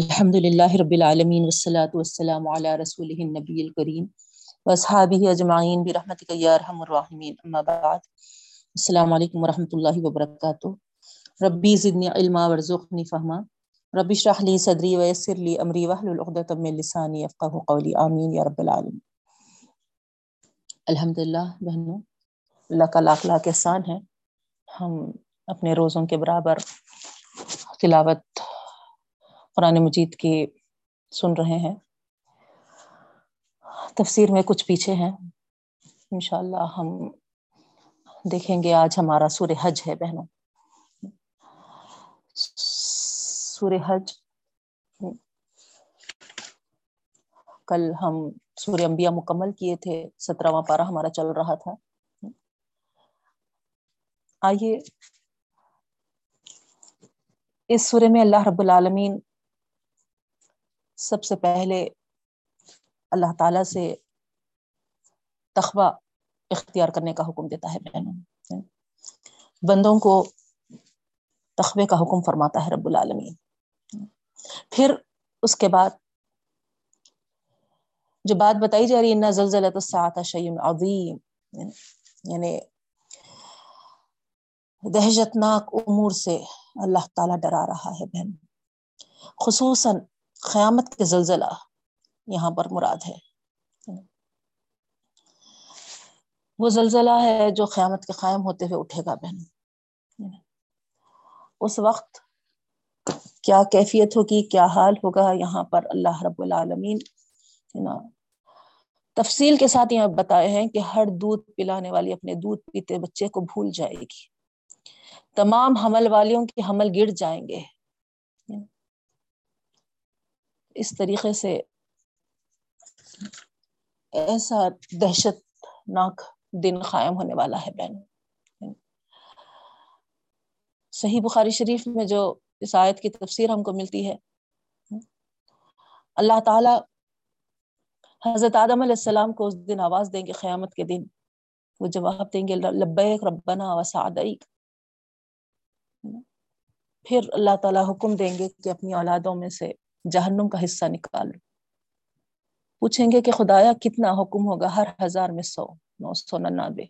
الحمد للہ رب العالمین والصلاة والسلام علی رسولہ النبی الکریم واصحابہ اجمعین برحمتک یا ارحم الراحمین، اما بعد، السلام علیکم ورحمۃ اللہ وبرکاتہ۔ ربی زدنی علما وارزقنی فہما، رب اشرح لی صدری ویسر لی امری واحلل عقدۃ من لسانی یفقہوا قولی، آمین یا رب العالمین۔ الحمدللہ بہنوں، اللہ کا لاکھ لاکھ احسان ہے، ہم اپنے روزوں کے برابر تلاوت قرآن مجید کی سن رہے ہیں۔ تفسیر میں کچھ پیچھے ہیں، انشاءاللہ ہم دیکھیں گے۔ آج ہمارا سورہ حج ہے بہنوں، سورہ حج۔ کل ہم سورہ انبیاء مکمل کیے تھے، 17واں پارہ ہمارا چل رہا تھا۔ آئیے اس سورے میں اللہ رب العالمین سب سے پہلے اللہ تعالیٰ سے تقویٰ اختیار کرنے کا حکم دیتا ہے بہنوں، بندوں کو تقویٰ کا حکم فرماتا ہے رب العالمین۔ پھر اس کے بعد جو بات بتائی جا رہی ہے، اِنَّ زَلْزَلَةَ السَّاعَةَ شَيْءٌ عَظِيمٌ، یعنی دہشت ناک امور سے اللہ تعالیٰ ڈرا رہا ہے بہن، خصوصاً قیامت کے زلزلہ یہاں پر مراد ہے۔ وہ زلزلہ ہے جو قیامت کے قائم ہوتے ہوئے اٹھے گا بہن، اس وقت کیا کیفیت ہوگی، کیا حال ہوگا، یہاں پر اللہ رب العالمین تفصیل کے ساتھ یہاں بتائے ہیں کہ ہر دودھ پلانے والی اپنے دودھ پیتے بچے کو بھول جائے گی، تمام حمل والیوں کے حمل گر جائیں گے۔ اس طریقے سے ایسا دہشت ناک دن قائم ہونے والا ہے بہن۔ صحیح بخاری شریف میں جو اس آیت کی تفسیر ہم کو ملتی ہے، اللہ تعالیٰ حضرت آدم علیہ السلام کو اس دن آواز دیں گے، قیامت کے دن وہ جواب دیں گے لبیک ربنا وسعدیک۔ پھر اللہ تعالیٰ حکم دیں گے کہ اپنی اولادوں میں سے جہنم کا حصہ نکالو، پوچھیں گے کہ خدایا کتنا، حکم ہوگا ہر 1000 میں 100، 999۔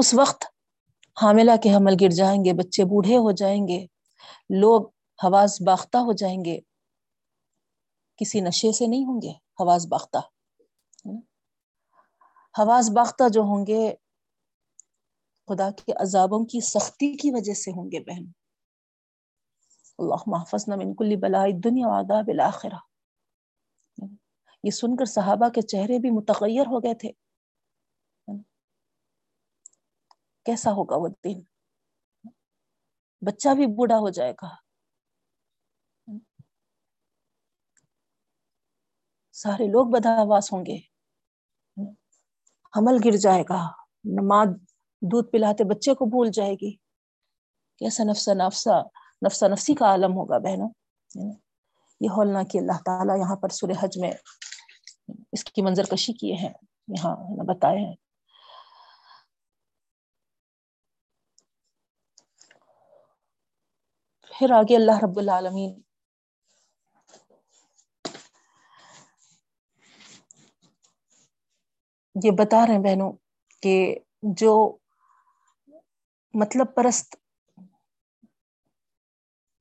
اس وقت حاملہ کے حمل گر جائیں گے، بچے بوڑھے ہو جائیں گے، لوگ حواس باختہ ہو جائیں گے، کسی نشے سے نہیں ہوں گے، حواس باختہ۔ حواس باختہ جو ہوں گے خدا کے عذابوں کی سختی کی وجہ سے ہوں گے بہن۔ اللہم احفظنا من کل بلاء الدنیا وعذاب الاخرہ۔ یہ سن کر صحابہ کے چہرے بھی متغیر ہو گئے تھے، کیسا ہوگا وہ دن، بچہ بھی بوڑھا ہو جائے گا، سارے لوگ بدحواس ہوں گے، حمل گر جائے گا، نماز دودھ پلاتے بچے کو بھول جائے گی، کیسا نفسا نفسی کا عالم ہوگا بہنوں۔ یہ ہولناکی اللہ تعالیٰ یہاں پر سورہ حج میں اس کی منظر کشی کیے ہیں، یہاں بتائے ہیں۔ پھر آگے اللہ رب العالمین یہ بتا رہے ہیں بہنوں کہ جو مطلب پرست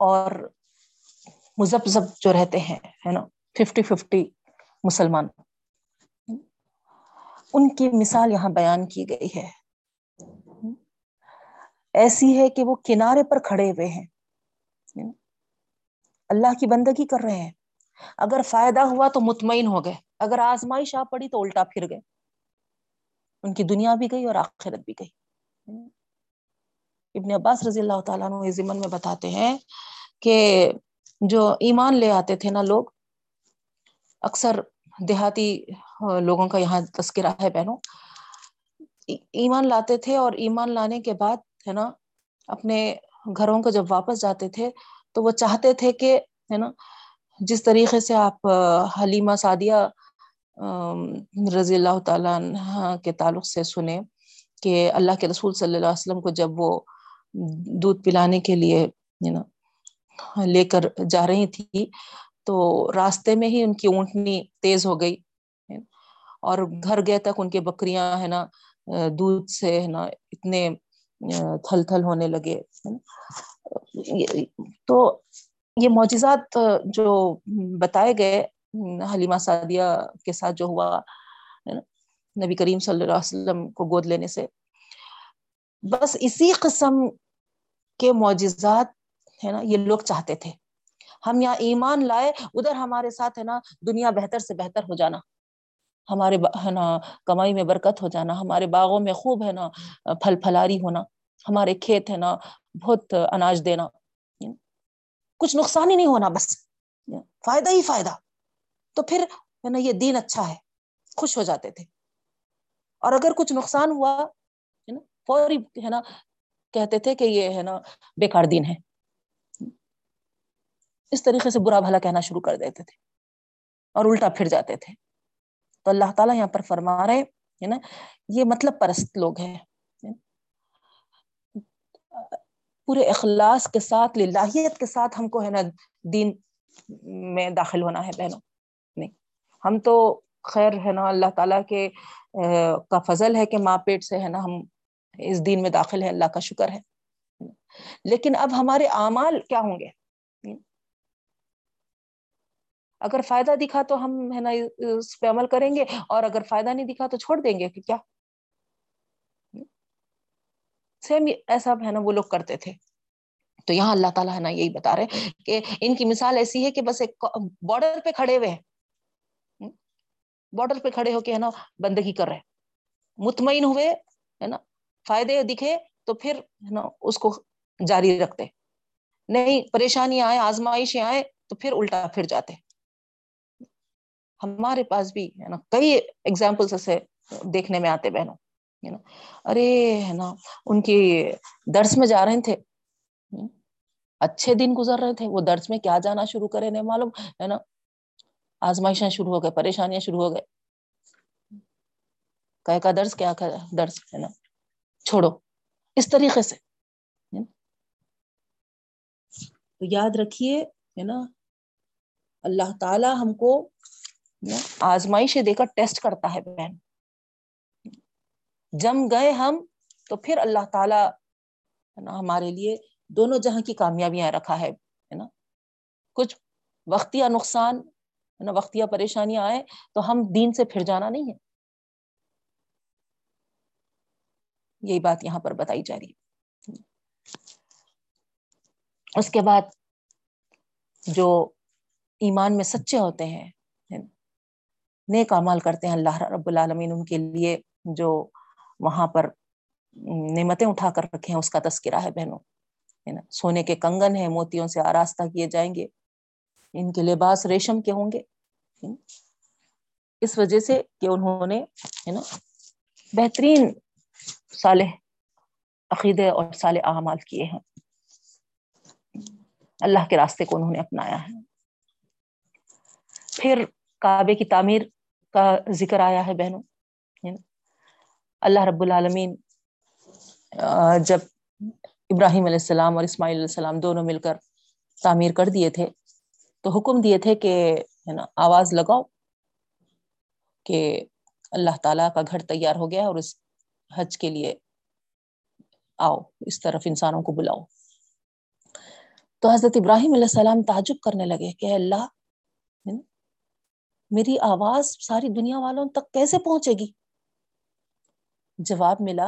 اور مذبذب جو رہتے ہیں ہے نا، 50-50 مسلمان، ان کی مثال یہاں بیان کی گئی ہے، ایسی ہے کہ وہ کنارے پر کھڑے ہوئے ہیں، اللہ کی بندگی کر رہے ہیں، اگر فائدہ ہوا تو مطمئن ہو گئے، اگر آزمائش آ پڑی تو الٹا پھر گئے، ان کی دنیا بھی گئی اور آخرت بھی گئی۔ ابن عباس رضی اللہ تعالیٰ عنہ اس ضمن میں بتاتے ہیں کہ جو ایمان لے آتے تھے نا لوگ، اکثر دیہاتی لوگوں کا یہاں تذکرہ ہے بہنوں، ایمان لاتے تھے اور ایمان لانے کے بعد ہے نا اپنے گھروں کو جب واپس جاتے تھے تو وہ چاہتے تھے کہ ہے نا جس طریقے سے آپ حلیمہ سعدیہ رضی اللہ تعالیٰ عنہ کے تعلق سے سنیں کہ اللہ کے رسول صلی اللہ علیہ وسلم کو جب وہ دودھ پلانے کے لیے لے کر جا رہی تھی، تو راستے میں ہی ان کی اونٹنی تیز ہو گئی اور گھر گئے تک ان کے بکریاں دودھ سے اتنے تھل تھل ہونے لگے. تو یہ معجزات جو بتائے گئے حلیمہ سعدیہ کے ساتھ جو ہوا نبی کریم صلی اللہ علیہ وسلم کو گود لینے سے، بس اسی قسم کے معجزات یہ لوگ چاہتے تھے. ہم یہاں ایمان لائے، ادھر ہمارے ساتھ دنیا بہتر سے بہتر ہو جانا، ہمارے کمائی میں برکت ہو جانا، ہمارے باغوں میں خوب پھل پھلاری ہونا، ہمارے کھیت بہت اناج دینا، کچھ نقصان ہی نہیں ہونا، بس فائدہ ہی فائدہ. تو پھر یہ دین اچھا ہے، خوش ہو جاتے تھے. اور اگر کچھ نقصان ہوا فوری کہتے تھے کہ یہ بیکار دین ہے، اس طریقے سے برا بھلا کہنا شروع کر دیتے تھے اور الٹا پھر جاتے تھے. تو اللہ تعالیٰ یہاں پر فرما رہے ہے یہ مطلب پرست لوگ ہیں. پورے اخلاص کے ساتھ، للہیت کے ساتھ ہم کو دین میں داخل ہونا ہے بہنوں. نہیں، ہم تو خیر اللہ تعالیٰ کا فضل ہے کہ ماں پیٹ سے ہم اس دین میں داخل ہیں، اللہ کا شکر ہے. لیکن اب ہمارے اعمال کیا ہوں گے؟ اگر فائدہ دکھا تو ہم اس پہ عمل کریں گے، اور اگر فائدہ نہیں دکھا تو چھوڑ دیں گے. کہ کیا سیم ایسا وہ لوگ کرتے تھے. تو یہاں اللہ تعالیٰ یہی بتا رہے کہ ان کی مثال ایسی ہے کہ بس ایک بارڈر پہ کھڑے ہوئے ہیں، بارڈر پہ کھڑے ہو کے بندگی کر رہے ہیں. مطمئن ہوئے فائدے دکھے تو پھر اس کو جاری رکھتے، نہیں پریشانیاں آئے، آزمائشیں آئے تو پھر الٹا پھر جاتے. ہمارے پاس بھی کئی ایگزامپلس ایسے دیکھنے میں آتے بہنوں. ارے ان کی درس میں جا رہے تھے، اچھے دن گزر رہے تھے، وہ درس میں کیا جانا شروع کرے نہیں معلوم، آزمائشیں شروع ہو گئے، پریشانیاں شروع ہو گئے. کا درس کیا درس چھوڑو اس طریقے سے. تو یاد رکھیے اللہ تعالی ہم کو آزمائشیں دے کر ٹیسٹ کرتا ہے بہن. جم گئے ہم تو پھر اللہ تعالیٰ ہمارے لیے دونوں جہاں کی کامیابیاں رکھا ہے. کچھ وقتیہ نقصان، وقتیہ پریشانیاں آئے تو ہم دین سے پھر جانا نہیں ہے. یہی بات یہاں پر بتائی جا رہی ہے. اس کے بعد جو ایمان میں سچے ہوتے ہیں، نیک اعمال کرتے ہیں، اللہ رب العالمین ان کے لیے جو وہاں پر نعمتیں اٹھا کر رکھے ہیں اس کا تذکرہ ہے بہنوں. سونے کے کنگن ہیں، موتیوں سے آراستہ کیے جائیں گے، ان کے لباس ریشم کے ہوں گے، اس وجہ سے کہ انہوں نے بہترین صالح عقیدے اور صالح اعمال کیے ہیں، اللہ کے راستے کو انہوں نے اپنایا ہے. پھر کعبے کی تعمیر کا ذکر آیا ہے بہنوں. اللہ رب العالمین جب ابراہیم علیہ السلام اور اسماعیل علیہ السلام دونوں مل کر تعمیر کر دیے تھے تو حکم دیے تھے کہ آواز لگاؤ کہ اللہ تعالیٰ کا گھر تیار ہو گیا اور اس حج کے لیے آؤ، اس طرف انسانوں کو بلاؤ. تو حضرت ابراہیم علیہ السلام تعجب کرنے لگے کہ اللہ، میری آواز ساری دنیا والوں تک کیسے پہنچے گی؟ جواب ملا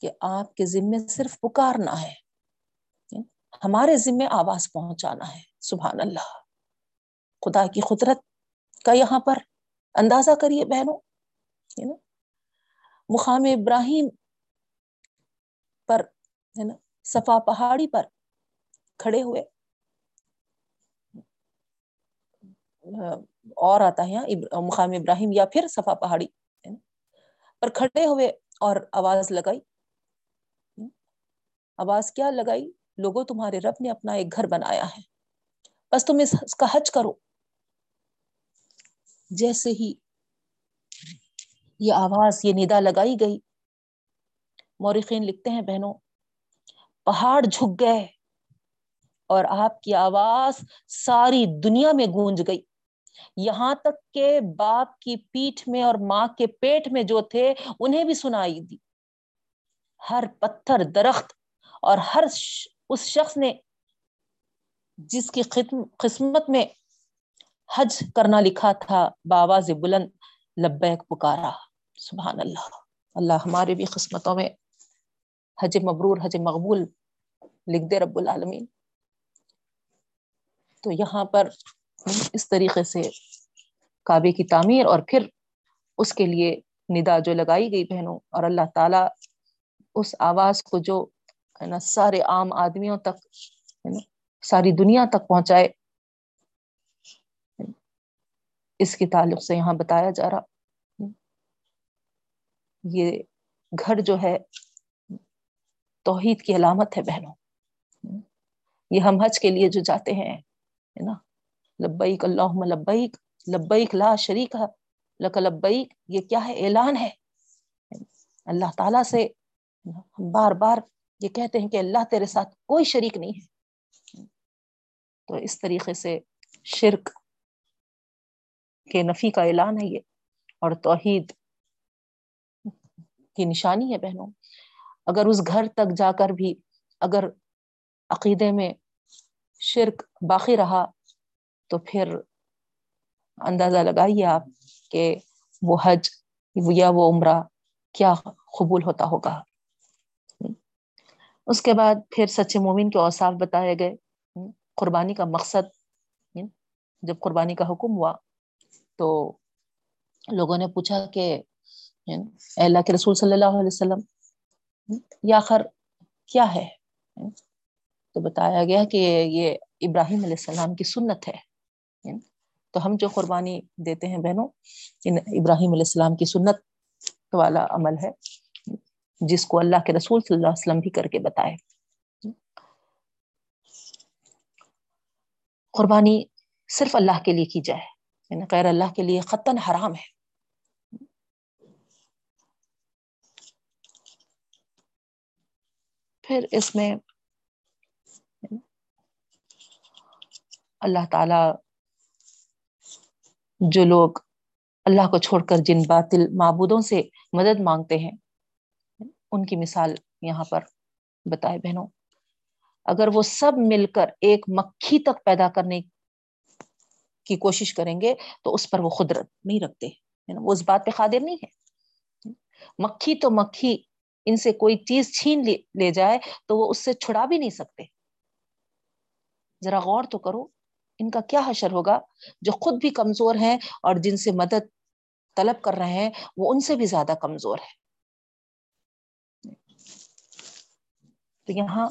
کہ آپ کے ذمے صرف پکارنا ہے، ہمارے ذمے آواز پہنچانا ہے. سبحان اللہ، خدا کی قدرت کا یہاں پر اندازہ کریے بہنوں. مقام ابراہیم پر صفا پہاڑی پر کھڑے ہوئے، اور آتا ہے یہاں مقام ابراہیم یا پھر صفا پہاڑی پر کھڑے ہوئے اور آواز لگائی. آواز کیا لگائی؟ لوگوں، تمہارے رب نے اپنا ایک گھر بنایا ہے، بس تم اس کا حج کرو. جیسے ہی یہ آواز، یہ ندا لگائی گئی، مورخین لکھتے ہیں بہنوں پہاڑ جھک گئے، اور آپ کی آواز ساری دنیا میں گونج گئی، یہاں تک کہ باپ کی پیٹھ میں اور ماں کے پیٹ میں جو تھے انہیں بھی سنائی دی۔ ہر پتھر، درخت اور ہر اس شخص نے جس کی قسمت میں حج کرنا لکھا تھا بآواز بلند لبیک پکارا۔ سبحان اللہ۔ اللہ ہمارے بھی قسمتوں میں حج مبرور، حج مقبول لکھ دے رب العالمین۔ تو یہاں پر اس طریقے سے کعبے کی تعمیر اور پھر اس کے لیے ندا جو لگائی گئی بہنوں، اور اللہ تعالیٰ اس آواز کو جو ہے نا سارے عام آدمیوں تک، ہے نا ساری دنیا تک پہنچائے، اس کے تعلق سے یہاں بتایا جا رہا۔ یہ گھر جو ہے توحید کی علامت ہے بہنوں۔ یہ ہم حج کے لیے جو جاتے ہیں، ہے نا، لبیک اللہم لبیک، لبیک لا شریک لک لبیک، یہ کیا ہے؟ اعلان ہے اللہ تعالیٰ سے۔ ہم بار بار یہ کہتے ہیں کہ اللہ تیرے ساتھ کوئی شریک نہیں ہے۔ تو اس طریقے سے شرک کے نفی کا اعلان ہے یہ، اور توحید کی نشانی ہے بہنوں۔ اگر اس گھر تک جا کر بھی اگر عقیدے میں شرک باقی رہا تو پھر اندازہ لگائیے آپ کہ وہ حج یا وہ عمرہ کیا قبول ہوتا ہوگا۔ اس کے بعد پھر سچے مومن کے اوصاف بتائے گئے۔ قربانی کا مقصد، جب قربانی کا حکم ہوا تو لوگوں نے پوچھا کہ اے اللہ کے رسول صلی اللہ علیہ وسلم، یہ آخر کیا ہے؟ تو بتایا گیا کہ یہ ابراہیم علیہ السلام کی سنت ہے۔ تو ہم جو قربانی دیتے ہیں بہنوں، ابراہیم علیہ السلام کی سنت والا عمل ہے، جس کو اللہ کے رسول صلی اللہ علیہ وسلم بھی کر کے بتائے۔ قربانی صرف اللہ کے لیے کی جائے، یعنی غیر اللہ کے لیے قطعاً حرام ہے۔ پھر اس میں اللہ تعالی، جو لوگ اللہ کو چھوڑ کر جن باطل معبودوں سے مدد مانگتے ہیں، ان کی مثال یہاں پر بتائے بہنوں۔ اگر وہ سب مل کر ایک مکھی تک پیدا کرنے کی کوشش کریں گے تو اس پر وہ قدرت نہیں رکھتے، وہ اس بات پہ قادر نہیں ہے۔ مکھی تو مکھی، ان سے کوئی چیز چھین لے جائے تو وہ اس سے چھڑا بھی نہیں سکتے۔ ذرا غور تو کرو ان کا کیا حشر ہوگا، جو خود بھی کمزور ہیں اور جن سے مدد طلب کر رہے ہیں وہ ان سے بھی زیادہ کمزور ہے۔ تو یہاں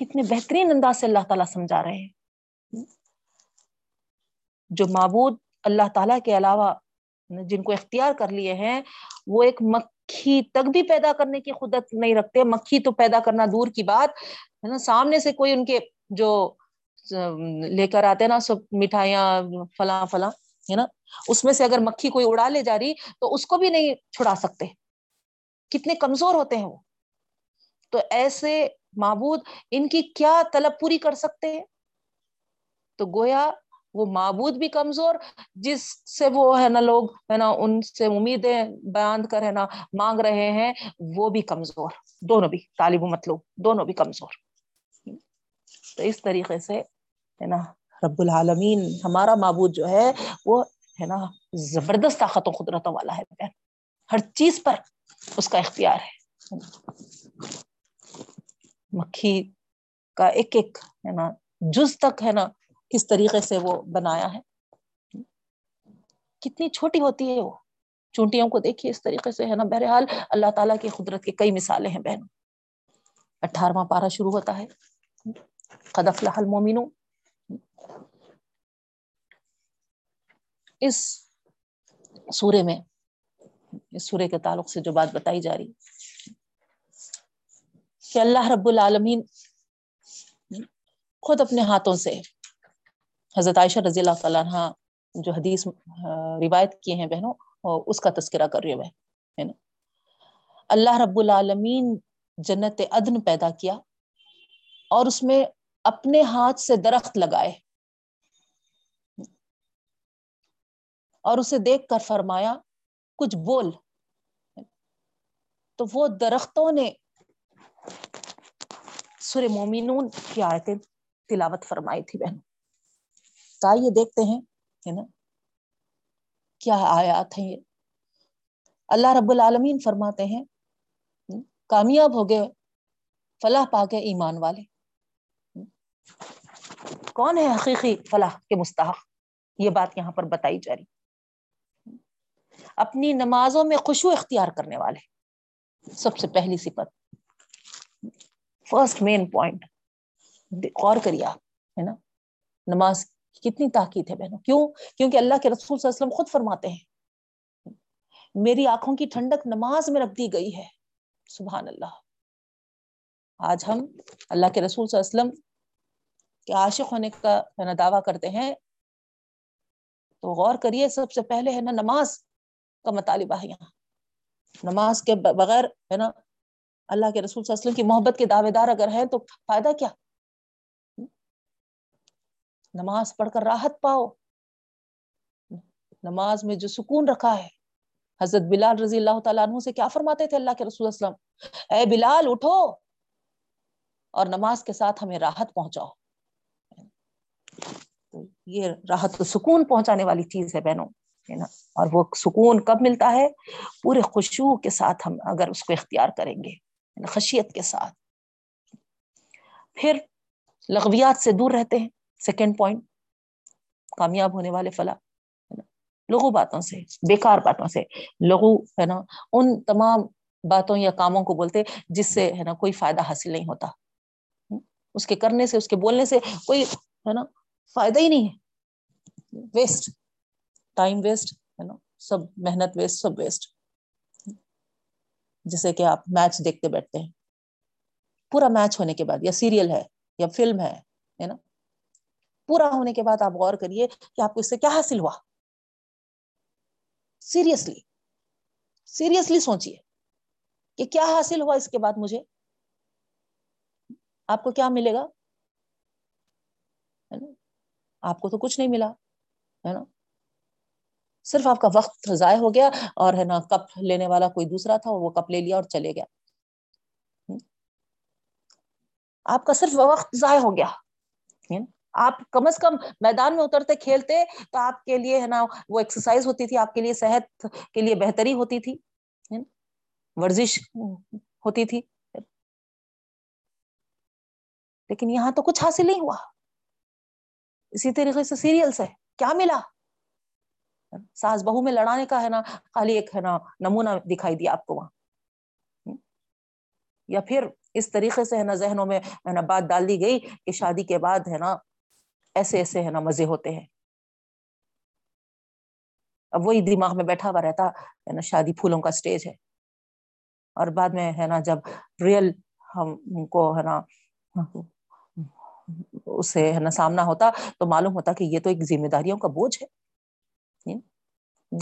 کتنے بہترین انداز سے اللہ تعالیٰ سمجھا رہے ہیں، جو معبود اللہ تعالیٰ کے علاوہ جن کو اختیار کر لیے ہیں وہ ایک مکھی تک بھی پیدا کرنے کی قدرت نہیں رکھتے۔ مکھی تو پیدا کرنا دور کی بات ہے نا، سامنے سے کوئی ان کے جو لے کر آتے نا سب مٹھائیاں فلاں فلاں، ہے نا، اس میں سے اگر مکھی کوئی اڑا لے جا رہی تو اس کو بھی نہیں چھڑا سکتے، کتنے کمزور ہوتے ہیں وہ۔ تو ایسے معبود ان کی کیا طلب پوری کر سکتے ہیں؟ تو گویا وہ معبود بھی کمزور، جس سے وہ ہے نا لوگ ہے نا ان سے امیدیں باندھ کر ہے نا مانگ رہے ہیں، وہ بھی کمزور، دونوں بھی طالب و مطلوب دونوں بھی کمزور۔ تو اس طریقے سے ہے نا رب العالمین، ہمارا معبود جو ہے وہ ہے نا زبردست طاقت و قدرتوں والا ہے، ہر چیز پر اس کا اختیار ہے۔ مکھی کا ایک ایک ہے نا جز تک ہے نا کس طریقے سے وہ بنایا ہے، کتنی چھوٹی ہوتی ہے وہ، چونٹیوں کو دیکھیے اس طریقے سے ہے نا۔ بہرحال اللہ تعالیٰ کی قدرت کی کئی مثالیں ہیں بہنوں۔ 18واں پارہ شروع ہوتا ہے قد افلح المؤمنون۔ اس سورے میں، اس سورے کے تعلق سے جو بات بتائی جا رہی کہ اللہ رب العالمین خود اپنے ہاتھوں سے، حضرت عائشہ رضی اللہ تعالیٰ عنہ جو حدیث روایت کیے ہیں بہنوں اس کا تذکرہ کر رہے ہیں نا، اللہ رب العالمین جنت عدن پیدا کیا اور اس میں اپنے ہاتھ سے درخت لگائے اور اسے دیکھ کر فرمایا کچھ بول. تو وہ درختوں نے سورہ مومنون کی آیتیں تلاوت فرمائی تھی. بہن تو آئیے دیکھتے ہیں نا کیا آیات ہیں یہ. اللہ رب العالمین فرماتے ہیں کامیاب ہو گئے, فلاح پا گئے ایمان والے. کون ہے حقیقی فلاح کے مستحق؟ یہ بات یہاں پر بتائی جا رہی. اپنی نمازوں میں خشوع اختیار کرنے والے, سب سے پہلی صفت, فرسٹ مین پوائنٹ. غور کریے آپ, ہے نا, نماز کتنی تاکید ہے بہنوں. کیوں؟ کیونکہ اللہ کے رسول صلی اللہ علیہ وسلم خود فرماتے ہیں میری آنکھوں کی ٹھنڈک نماز میں رکھ دی گئی ہے. سبحان اللہ. آج ہم اللہ کے رسول صلی اللہ علیہ وسلم کے عاشق ہونے کا دعویٰ کرتے ہیں, تو غور کریے سب سے پہلے ہے نا نماز کا مطالبہ ہے یہاں. نماز کے بغیر ہے نا اللہ کے رسول صلی اللہ علیہ وسلم کی محبت کے دعوے دار اگر ہیں تو فائدہ کیا؟ نماز پڑھ کر راحت پاؤ, نماز میں جو سکون رکھا ہے. حضرت بلال رضی اللہ تعالیٰ عنہ سے کیا فرماتے تھے اللہ کے رسول صلی اللہ علیہ وسلم, اے بلال اٹھو اور نماز کے ساتھ ہمیں راحت پہنچاؤ. تو یہ راحت و سکون پہنچانے والی چیز ہے بہنوں, ہے نا. اور وہ سکون کب ملتا ہے؟ پورے خشوع کے ساتھ ہم اگر اس کو اختیار کریں گے, خشیت کے ساتھ. پھر لغویات سے دور رہتے ہیں, سیکنڈ پوائنٹ. کامیاب ہونے والے فلاح لغو باتوں سے, بیکار باتوں سے. لغو ہے نا ان تمام باتوں یا کاموں کو بولتے جس سے ہے نا کوئی فائدہ حاصل نہیں ہوتا, اس کے کرنے سے, اس کے بولنے سے کوئی ہے نا فائدہ ہی نہیں ہے. ویسٹ, ٹائم ویسٹ ہے نا, سب محنت ویسٹ, سب ویسٹ. جیسے کہ آپ میچ دیکھتے بیٹھتے ہیں, پورا میچ ہونے کے بعد, یا سیریل ہے یا فلم ہے نا, پورا ہونے کے بعد آپ غور کریے کہ آپ کو اس سے کیا حاصل ہوا. سیریسلی سوچیے کہ کیا حاصل ہوا اس کے بعد مجھے, آپ کو کیا ملے گا. آپ کو تو کچھ نہیں ملا, ہے نا, صرف آپ کا وقت ضائع ہو گیا. اور ہے نا کپ لینے والا کوئی دوسرا تھا, وہ کپ لے لیا اور چلے گیا. آپ کا صرف وقت ضائع ہو گیا. آپ کم از کم میدان میں اترتے کھیلتے تو آپ کے لیے ہے نا وہ ایکسرسائز ہوتی تھی, آپ کے لیے صحت کے لیے بہتری ہوتی تھی, ورزش ہوتی تھی. لیکن یہاں تو کچھ حاصل نہیں ہوا. اسی طریقے سے سیریلس ہے, کیا ملا؟ ساس بہو میں لڑانے کا ہے نا خالی ایک ہے نا نمونہ دکھائی دیا آپ کو وہاں. یا پھر اس طریقے سے ہے نا ذہنوں میں ہے نا بات ڈال دی گئی کہ شادی کے بعد ہے نا ایسے ایسے ہے نا مزے ہوتے ہیں. اب وہی دماغ میں بیٹھا ہوا رہتا ہے نا, شادی پھولوں کا سٹیج ہے. اور بعد میں ہے نا جب ریئل ہم کو ہے نا اس سے ہے نا سامنا ہوتا تو معلوم ہوتا کہ یہ تو ایک ذمہ داریوں کا بوجھ ہے.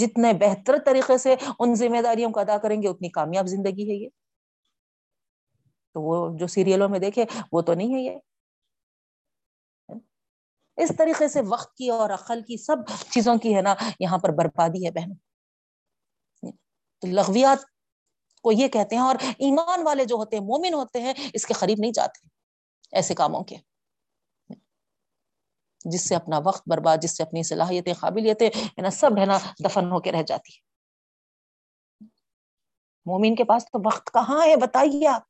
جتنے بہتر طریقے سے ان ذمہ داریوں کو ادا کریں گے اتنی کامیاب زندگی ہے یہ. تو وہ جو سیریلوں میں دیکھے وہ تو نہیں ہے یہ. اس طریقے سے وقت کی اور عقل کی سب چیزوں کی ہے نا یہاں پر بربادی ہے بہنوں. تو لغویات کو یہ کہتے ہیں. اور ایمان والے جو ہوتے ہیں, مومن ہوتے ہیں, اس کے قریب نہیں جاتے ایسے کاموں کے, جس سے اپنا وقت برباد, جس سے اپنی صلاحیتیں, قابلیتیں ہے نا سب ہے نا دفن ہو کے رہ جاتی ہے. مومن کے پاس تو وقت کہاں ہے بتائیے آپ.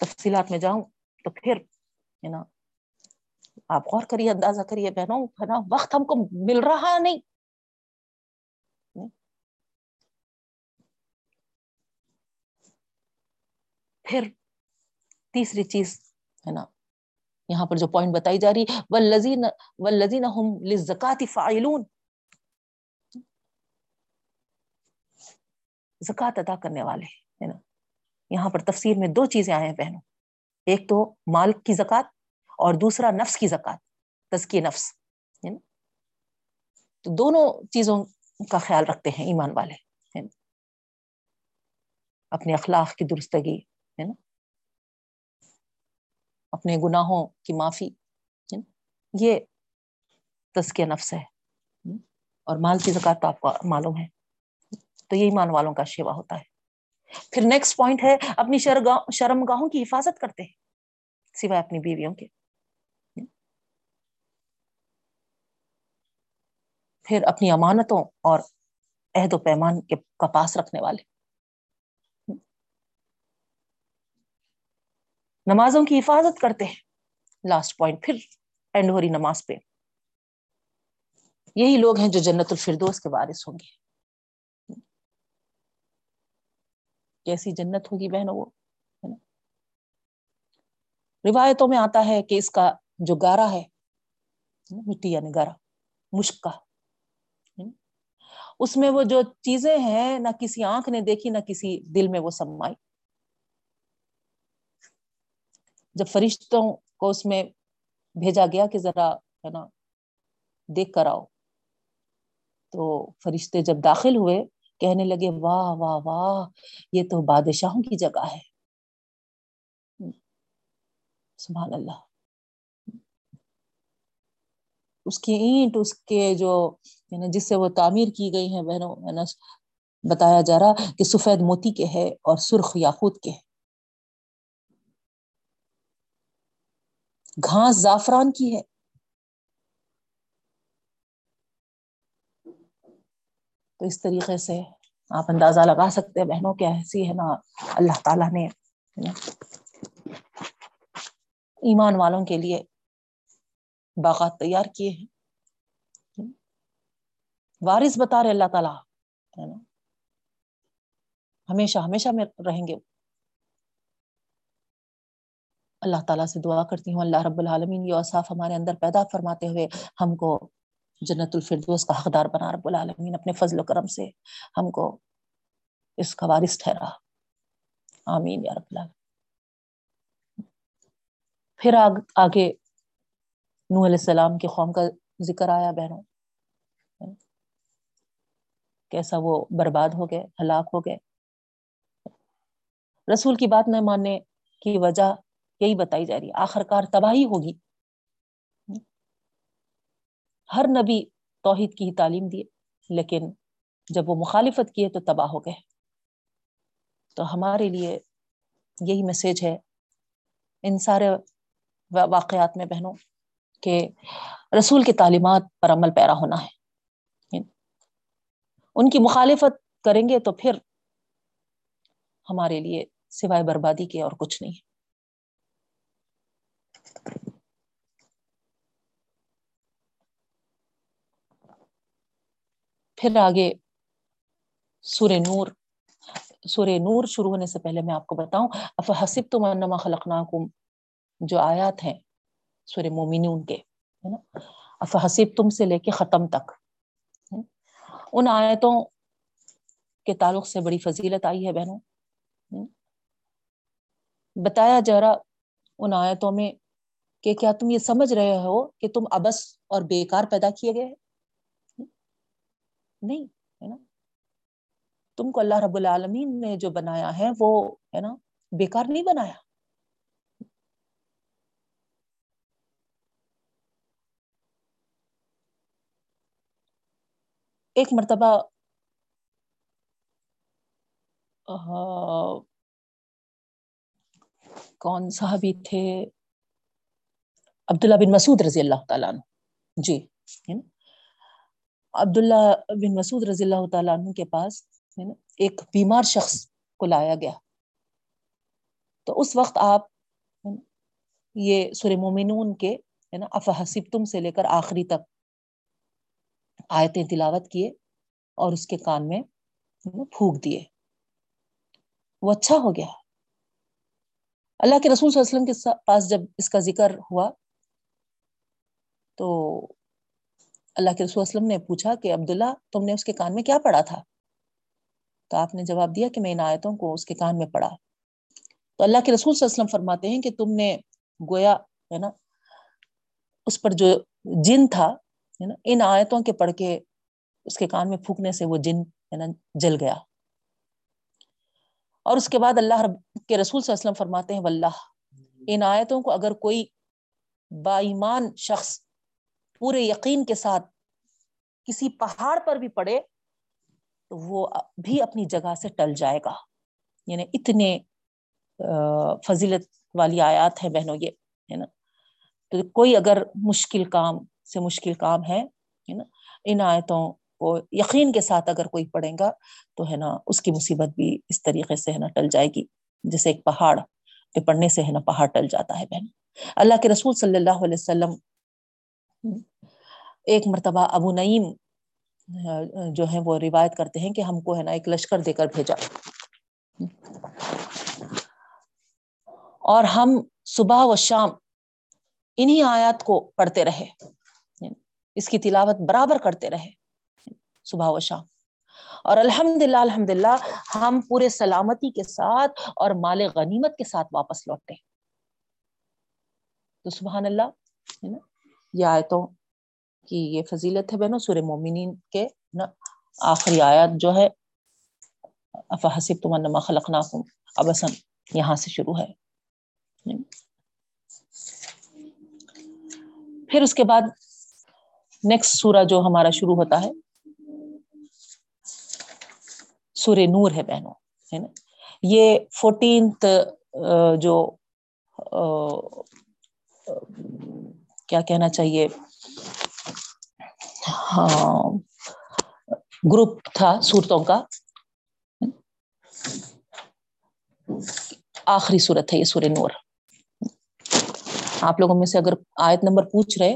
تفصیلات میں جاؤں تو پھر ہے نا آپ غور کریے, اندازہ کریے بہنوں, ہے نا وقت ہم کو مل رہا نہیں. پھر تیسری چیز ہے نا یہاں پر جو پوائنٹ بتائی جا رہی, والذین ہم للزکاۃ فاعلون, زکوٰۃ ادا کرنے والے ہے نا. یہاں پر تفسیر میں دو چیزیں آئے ہیں بہنوں, ایک تو مال کی زکوٰۃ اور دوسرا نفس کی زکوٰۃ, تزکیہ نفس ہے نا. تو دونوں چیزوں کا خیال رکھتے ہیں ایمان والے. اپنے اخلاق کی درستگی ہے نا, اپنے گناہوں کی معافی ہے نا, یہ تزکیہ نفس ہے. اور مال کی زکوٰۃ تو آپ کو معلوم ہے, تو یہ ایمان والوں کا شیوا ہوتا ہے. پھر نیکسٹ پوائنٹ ہے اپنی شرم گاہوں کی حفاظت کرتے ہیں سوائے اپنی بیویوں کے. پھر اپنی امانتوں اور عہد و پیمان کے پاس رکھنے والے. نمازوں کی حفاظت کرتے ہیں. لاسٹ پوائنٹ پھر اینڈ ہو رہی نماز پہ. یہی لوگ ہیں جو جنت الفردوس کے وارث ہوں گے. کیسی جنت ہوگی بہنوں وہ ہے نا. روایتوں میں آتا ہے کہ اس کا جو گارا ہے, مٹی یعنی گارا, مشک کا, اس میں وہ جو چیزیں ہیں نہ کسی آنکھ نے دیکھی نہ کسی دل میں وہ سمائی. جب فرشتوں کو اس میں بھیجا گیا کہ ذرا ہے نا دیکھ کر آؤ, تو فرشتے جب داخل ہوئے کہنے لگے واہ واہ واہ, یہ تو بادشاہوں کی جگہ ہے. سبحان اللہ. اس کی اینٹ, اس کے جو جس سے وہ تعمیر کی گئی ہیں بہنوں, بتایا جا رہا کہ سفید موتی کے ہے اور سرخ یاقوت کے ہے. گھاس زعفران کی ہے, تو اس طریقے سے آپ اندازہ لگا سکتے ہیں بہنوں کہ ایسی ہے نا اللہ تعالیٰ نے ایمان والوں کے لیے باغات تیار کیے ہیں. وارث بتا رہے اللہ تعالیٰ ہے نا, ہمیشہ ہمیشہ میں رہیں گے. اللہ تعالیٰ سے دعا کرتی ہوں اللہ رب العالمین یہ اوصاف ہمارے اندر پیدا فرماتے ہوئے ہم کو جنت الفردوس کا حقدار بنا. رب العالمین اپنے فضل و کرم سے ہم کو اس کا وارث ٹھہرا. آمین یا رب العالمین. پھر آگے نوح علیہ السلام کے قوم کا ذکر آیا بہنوں, کیسا وہ برباد ہو گئے, ہلاک ہو گئے. رسول کی بات نہ ماننے کی وجہ یہی بتائی جا رہی ہے, آخر کار تباہی ہوگی. ہر نبی توحید کی ہی تعلیم دیے, لیکن جب وہ مخالفت کیے تو تباہ ہو گئے. تو ہمارے لیے یہی میسج ہے ان سارے واقعات میں بہنوں کہ رسول کی تعلیمات پر عمل پیرا ہونا ہے. ان کی مخالفت کریں گے تو پھر ہمارے لیے سوائے بربادی کے اور کچھ نہیں ہے. پھر آگے سورہ نور شروع ہونے سے پہلے میں آپ کو بتاؤں افحسبتم انما خلقناکم جو آیات ہیں سورہ مومنون کے ہے نا, افحسبتم سے لے کے ختم تک ان آیتوں کے تعلق سے بڑی فضیلت آئی ہے بہنوں. بتایا جا رہا ان آیتوں میں کہ کیا تم یہ سمجھ رہے ہو کہ تم ابس اور بیکار پیدا کیے گئے نہیں ہے نا. تم کو اللہ رب العالمین نے جو بنایا ہے وہ ہے نا بیکار نہیں بنایا. ایک مرتبہ کون صحابی تھے, عبداللہ بن مسعود رضی اللہ تعالیٰ عنہ, جی عبداللہ بن مسعود رضی اللہ تعالیٰ عنہ کے پاس ایک بیمار شخص کو لایا گیا. تو اس وقت آپ یہ سورہ مومنون کے ہے نا افحسبتم سے لے کر آخری تک آیتیں تلاوت کیے اور اس کے کان میں پھونک دیے. وہ اچھا ہو گیا. اللہ کے رسول صلی اللہ علیہ وسلم کے پاس جب اس کا ذکر ہوا تو اللہ کے رسول صلی اللہ علیہ وسلم نے پوچھا کہ عبداللہ تم نے اس کے کان میں کیا پڑھا تھا؟ تو آپ نے جواب دیا کہ میں ان آیتوں کو اس کے کان میں پڑھا. تو اللہ کے رسول صلی اللہ علیہ وسلم فرماتے ہیں کہ تم نے گویا ہے نا اس پر جو جن تھا ان آیتوں کے پڑھ کے اس کے کان میں پھونکنے سے وہ جن ہے نا جل گیا. اور اس کے بعد اللہ کے رسول صلی اللہ علیہ وسلم فرماتے ہیں واللہ، ان آیتوں کو اگر کوئی با ایمان شخص پورے یقین کے ساتھ کسی پہاڑ پر بھی پڑے تو وہ بھی اپنی جگہ سے ٹل جائے گا. یعنی اتنے فضیلت والی آیات ہیں بہنوں یہ، ہے نا. تو کوئی اگر مشکل کام سے مشکل کام ہے نا، ان آیتوں کو یقین کے ساتھ اگر کوئی پڑھے گا تو ہے نا اس کی مصیبت بھی اس طریقے سے ہے نا ٹل جائے گی جیسے ایک پہاڑ پہ پڑھنے سے ہے نا پہاڑ ٹل جاتا ہے. بہن اللہ کے رسول صلی اللہ علیہ وسلم ایک مرتبہ ابو نعیم جو ہیں وہ روایت کرتے ہیں کہ ہم کو ہے نا ایک لشکر دے کر بھیجا اور ہم صبح و شام انہی آیات کو پڑھتے رہے، اس کی تلاوت برابر کرتے رہے صبح و شام، اور الحمدللہ الحمدللہ ہم پورے سلامتی کے ساتھ اور مال غنیمت کے ساتھ واپس لوٹتے. تو سبحان اللہ، یہ آیتوں کی یہ فضیلت ہے بہنوں. سورہ مومنین کے آخری آیات جو ہے أَفَحَسِبْتُمْ أَنَّمَا خَلَقْنَاكُمْ عَبَثًا، یہاں سے شروع ہے. پھر اس کے بعد نیکسٹ سورہ جو ہمارا شروع ہوتا ہے سورہ نور ہے بہنوں، ہے نا. یہ 14 جو کیا کہنا چاہیے، ہاں گروپ تھا سورتوں کا، آخری سورت ہے یہ سورہ نور. آپ لوگوں میں سے اگر آیت نمبر پوچھ رہے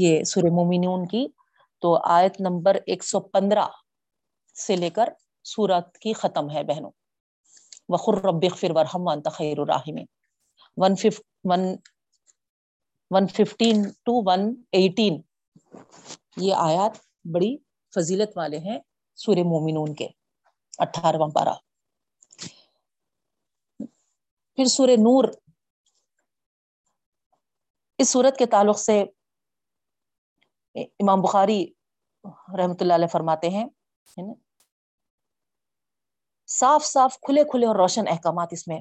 یہ سورہ مومنون کی، تو آیت نمبر 115 سے لے کر سورت کی ختم ہے بہنوں. وَقُلْ رَبِّ اغْفِرْ وَارْحَمْ وَأَنْتَ خَيْرُ الرَّاحِمِينَ، 115 ٹو 118 یہ آیات بڑی فضیلت والے ہیں سورہ مومنون کے 18واں پارہ. پھر سورہ نور، اس سورت کے تعلق سے امام بخاری رحمۃ اللہ علیہ فرماتے ہیں صاف صاف کھلے کھلے اور روشن احکامات اس میں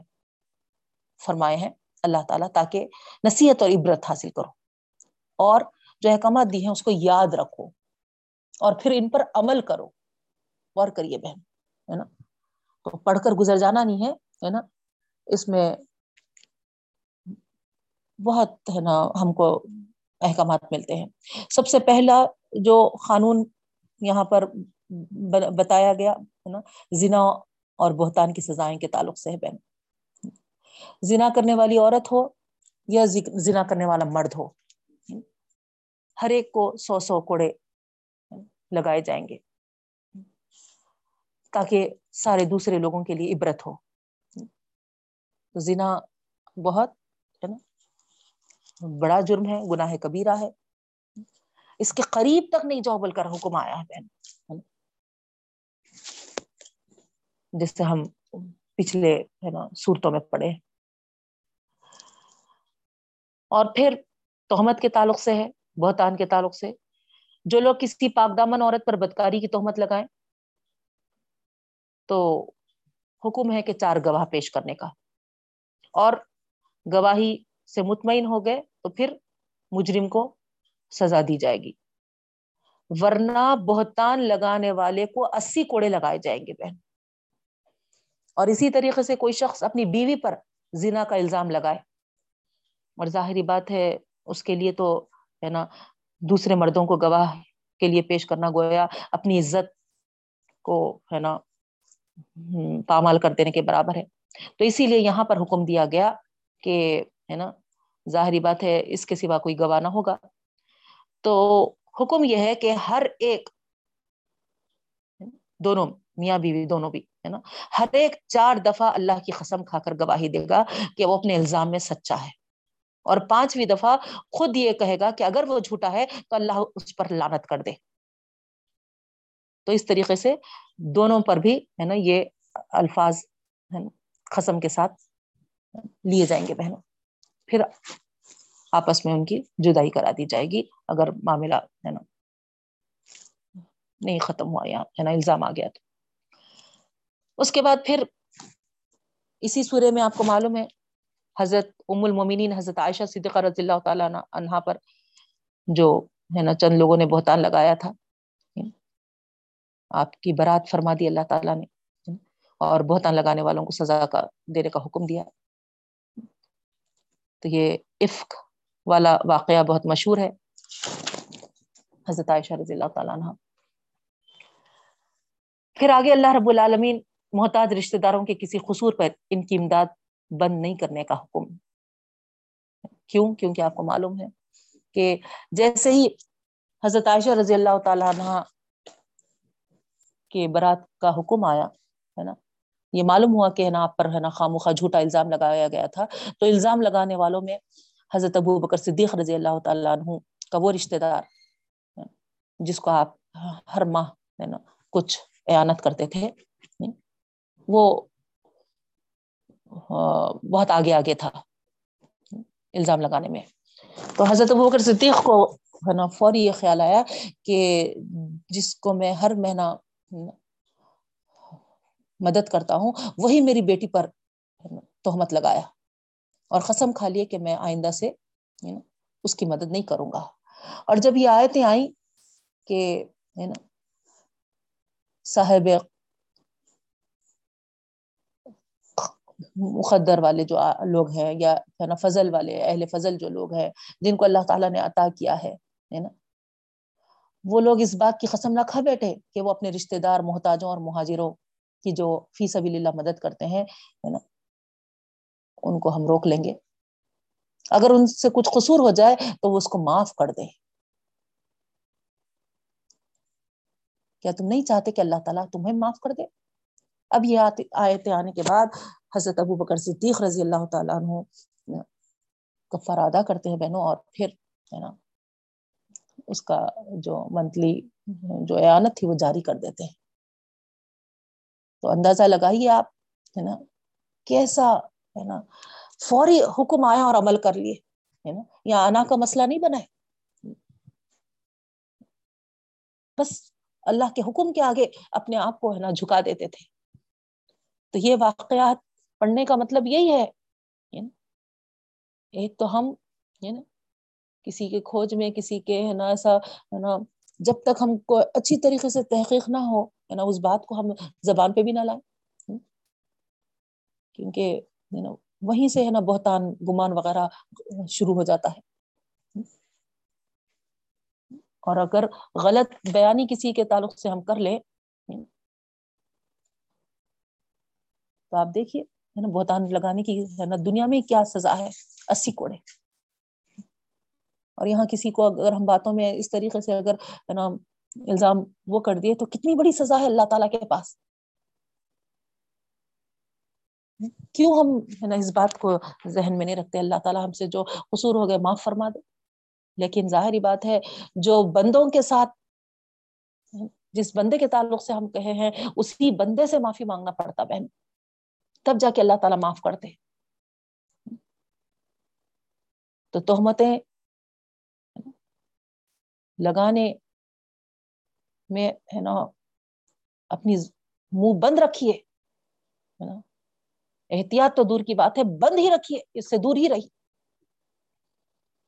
فرمائے ہیں اللہ تعالیٰ، تاکہ نصیحت اور عبرت حاصل کرو، اور جو احکامات دی ہیں اس کو یاد رکھو اور پھر ان پر عمل کرو. غور کریے بہن، ہے نا، تو پڑھ کر گزر جانا نہیں ہے، ہے نا. اس میں بہت ہے نا ہم کو احکامات ملتے ہیں. سب سے پہلا جو قانون یہاں پر بتایا گیا ہے نا، زنا اور بہتان کی سزائیں کے تعلق سے ہے بہن. زنا کرنے والی عورت ہو یا زنا کرنے والا مرد ہو، ہر ایک کو 100 کوڑے لگائے جائیں گے تاکہ سارے دوسرے لوگوں کے لیے عبرت ہو. زنا بہت ہے نا بڑا جرم ہے، گناہ کبیرہ ہے، اس کے قریب تک نہیں جاؤ بول کر حکم آیا ہے بہن. جس سے ہم پچھلے ہے نا صورتوں میں پڑے. اور پھر تہمت کے تعلق سے ہے، بہتان کے تعلق سے، جو لوگ کسی پاک دامن عورت پر بدکاری کی تہمت لگائیں تو حکم ہے کہ 4 گواہ پیش کرنے کا، اور گواہی سے مطمئن ہو گئے تو پھر مجرم کو سزا دی جائے گی، ورنہ بہتان لگانے والے کو 80 کوڑے لگائے جائیں گے بہن. اور اسی طریقے سے کوئی شخص اپنی بیوی پر زنا کا الزام لگائے، اور ظاہری بات ہے اس کے لیے تو ہے نا دوسرے مردوں کو گواہ کے لیے پیش کرنا گویا اپنی عزت کو ہے نا پامال کر دینے کے برابر ہے. تو اسی لیے یہاں پر حکم دیا گیا کہ ہے نا ظاہری بات ہے اس کے سوا کوئی گواہ نہ ہوگا. تو حکم یہ ہے کہ ہر ایک، دونوں میاں بیوی دونوں بھی ہے نا، ہر ایک 4 دفعہ اللہ کی قسم کھا کر گواہی دے گا کہ وہ اپنے الزام میں سچا ہے، اور 5ویں دفعہ خود یہ کہے گا کہ اگر وہ جھوٹا ہے تو اللہ اس پر لعنت کر دے. تو اس طریقے سے دونوں پر بھی ہے نا یہ الفاظ قسم کے ساتھ لیے جائیں گے بہنوں. پھر آپس میں ان کی جدائی کرا دی جائے گی اگر معاملہ ہے نا نہیں ختم ہوا یا ہے نا الزام آ گیا تو. اس کے بعد پھر اسی سورے میں آپ کو معلوم ہے حضرت ام المومنین حضرت عائشہ صدیقہ رضی اللہ تعالیٰ عنہا پر جو ہے نا چند لوگوں نے بہتان لگایا تھا، آپ کی برات فرما دی اللہ تعالیٰ نے اور بہتان لگانے والوں کو سزا کا دینے کا حکم دیا. تو یہ عفق والا واقعہ بہت مشہور ہے حضرت عائشہ رضی اللہ تعالیٰ عنہ. پھر آگے اللہ رب العالمین محتاج رشتہ داروں کے کسی قصور پر ان کی امداد بند نہیں کرنے کا حکم. کیوں؟ کیونکہ آپ کو معلوم ہے کہ جیسے ہی حضرت عائشہ رضی اللہ تعالیٰ عنہ کے برات کا حکم آیا ہے نا، یہ معلوم ہوا کہ ہے نا آپ پر ہے نا خاموخواہ جھوٹا الزام لگایا گیا تھا، تو الزام لگانے والوں میں حضرت ابو بکر صدیق رضی اللہ تعالیٰ عنہ کا وہ رشتہ دار جس کو آپ ہر ماہ ہے نا کچھ اعانت کرتے تھے، وہ بہت آگے آگے تھا الزام لگانے میں. تو حضرت ابو بکر صدیق کو ہے نا فوری یہ خیال آیا کہ جس کو میں ہر مہینہ مدد کرتا ہوں وہی میری بیٹی پر تہمت لگایا اور قسم کھا لیے کہ میں آئندہ سے اس کی مدد نہیں کروں گا. اور جب یہ آیتیں آئیں کہ ہے نا صاحب مقدر والے جو لوگ ہیں یا ہے نا فضل والے اہل فضل جو لوگ ہیں جن کو اللہ تعالیٰ نے عطا کیا ہے نا، وہ لوگ اس بات کی قسم نہ کھا بیٹھے کہ وہ اپنے رشتہ دار محتاجوں اور مہاجروں کی جو فی سبیل اللہ مدد کرتے ہیں ہے نا ان کو ہم روک لیں گے، اگر ان سے کچھ قصور ہو جائے تو وہ اس کو معاف کر دیں. کیا تم نہیں چاہتے کہ اللہ تعالیٰ تمہیں معاف کر دے؟ اب یہ آیتیں آنے کے بعد حضرت ابو بکر صدیق رضی اللہ تعالیٰ عنہ کفارہ ادا کرتے ہیں بہنوں، اور پھر ہے نا اس کا جو منتلی جو اعانت تھی وہ جاری کر دیتے ہیں. تو اندازہ لگائیے آپ ہے نا کیسا ہے نا فوری حکم آیا اور عمل کر لیے ہے نا، یا آنا کا مسئلہ نہیں بنا ہے، بس اللہ کے حکم کے آگے اپنے آپ کو ہے نا جھکا دیتے تھے. تو یہ واقعات پڑھنے کا مطلب یہی ہے، ایک تو ہم ہے نا کسی کے کھوج میں کسی کے ہے نا ایسا ہے نا جب تک ہم کو اچھی طریقے سے تحقیق نہ ہو ہے نا اس بات کو ہم زبان پہ بھی نہ لائیں، کیونکہ ہے نا وہیں سے ہے نا بہتان گمان وغیرہ شروع ہو جاتا ہے. اور اگر غلط بیانی کسی کے تعلق سے ہم کر لیں تو آپ دیکھیے ہے نا بہتان لگانے کی ہے نا دنیا میں کیا سزا ہے، 80 کوڑے. اور یہاں کسی کو اگر ہم باتوں میں اس طریقے سے اگر ہے نا الزام وہ کر دیے تو کتنی بڑی سزا ہے اللہ تعالیٰ کے پاس. کیوں ہم ہے نا اس بات کو ذہن میں نہیں رکھتے؟ اللہ تعالیٰ ہم سے جو قصور ہو گئے معاف فرما دے. لیکن ظاہری بات ہے جو بندوں کے ساتھ جس بندے کے تعلق سے ہم کہے ہیں اسی بندے سے معافی مانگنا پڑتا بہن، تب جا کے اللہ تعالیٰ معاف کرتے. تو تہمتیں لگانے میں ہے نا اپنی منہ بند رکھیے، احتیاط تو دور کی بات ہے، بند ہی رکھیے، اس سے دور ہی رہی.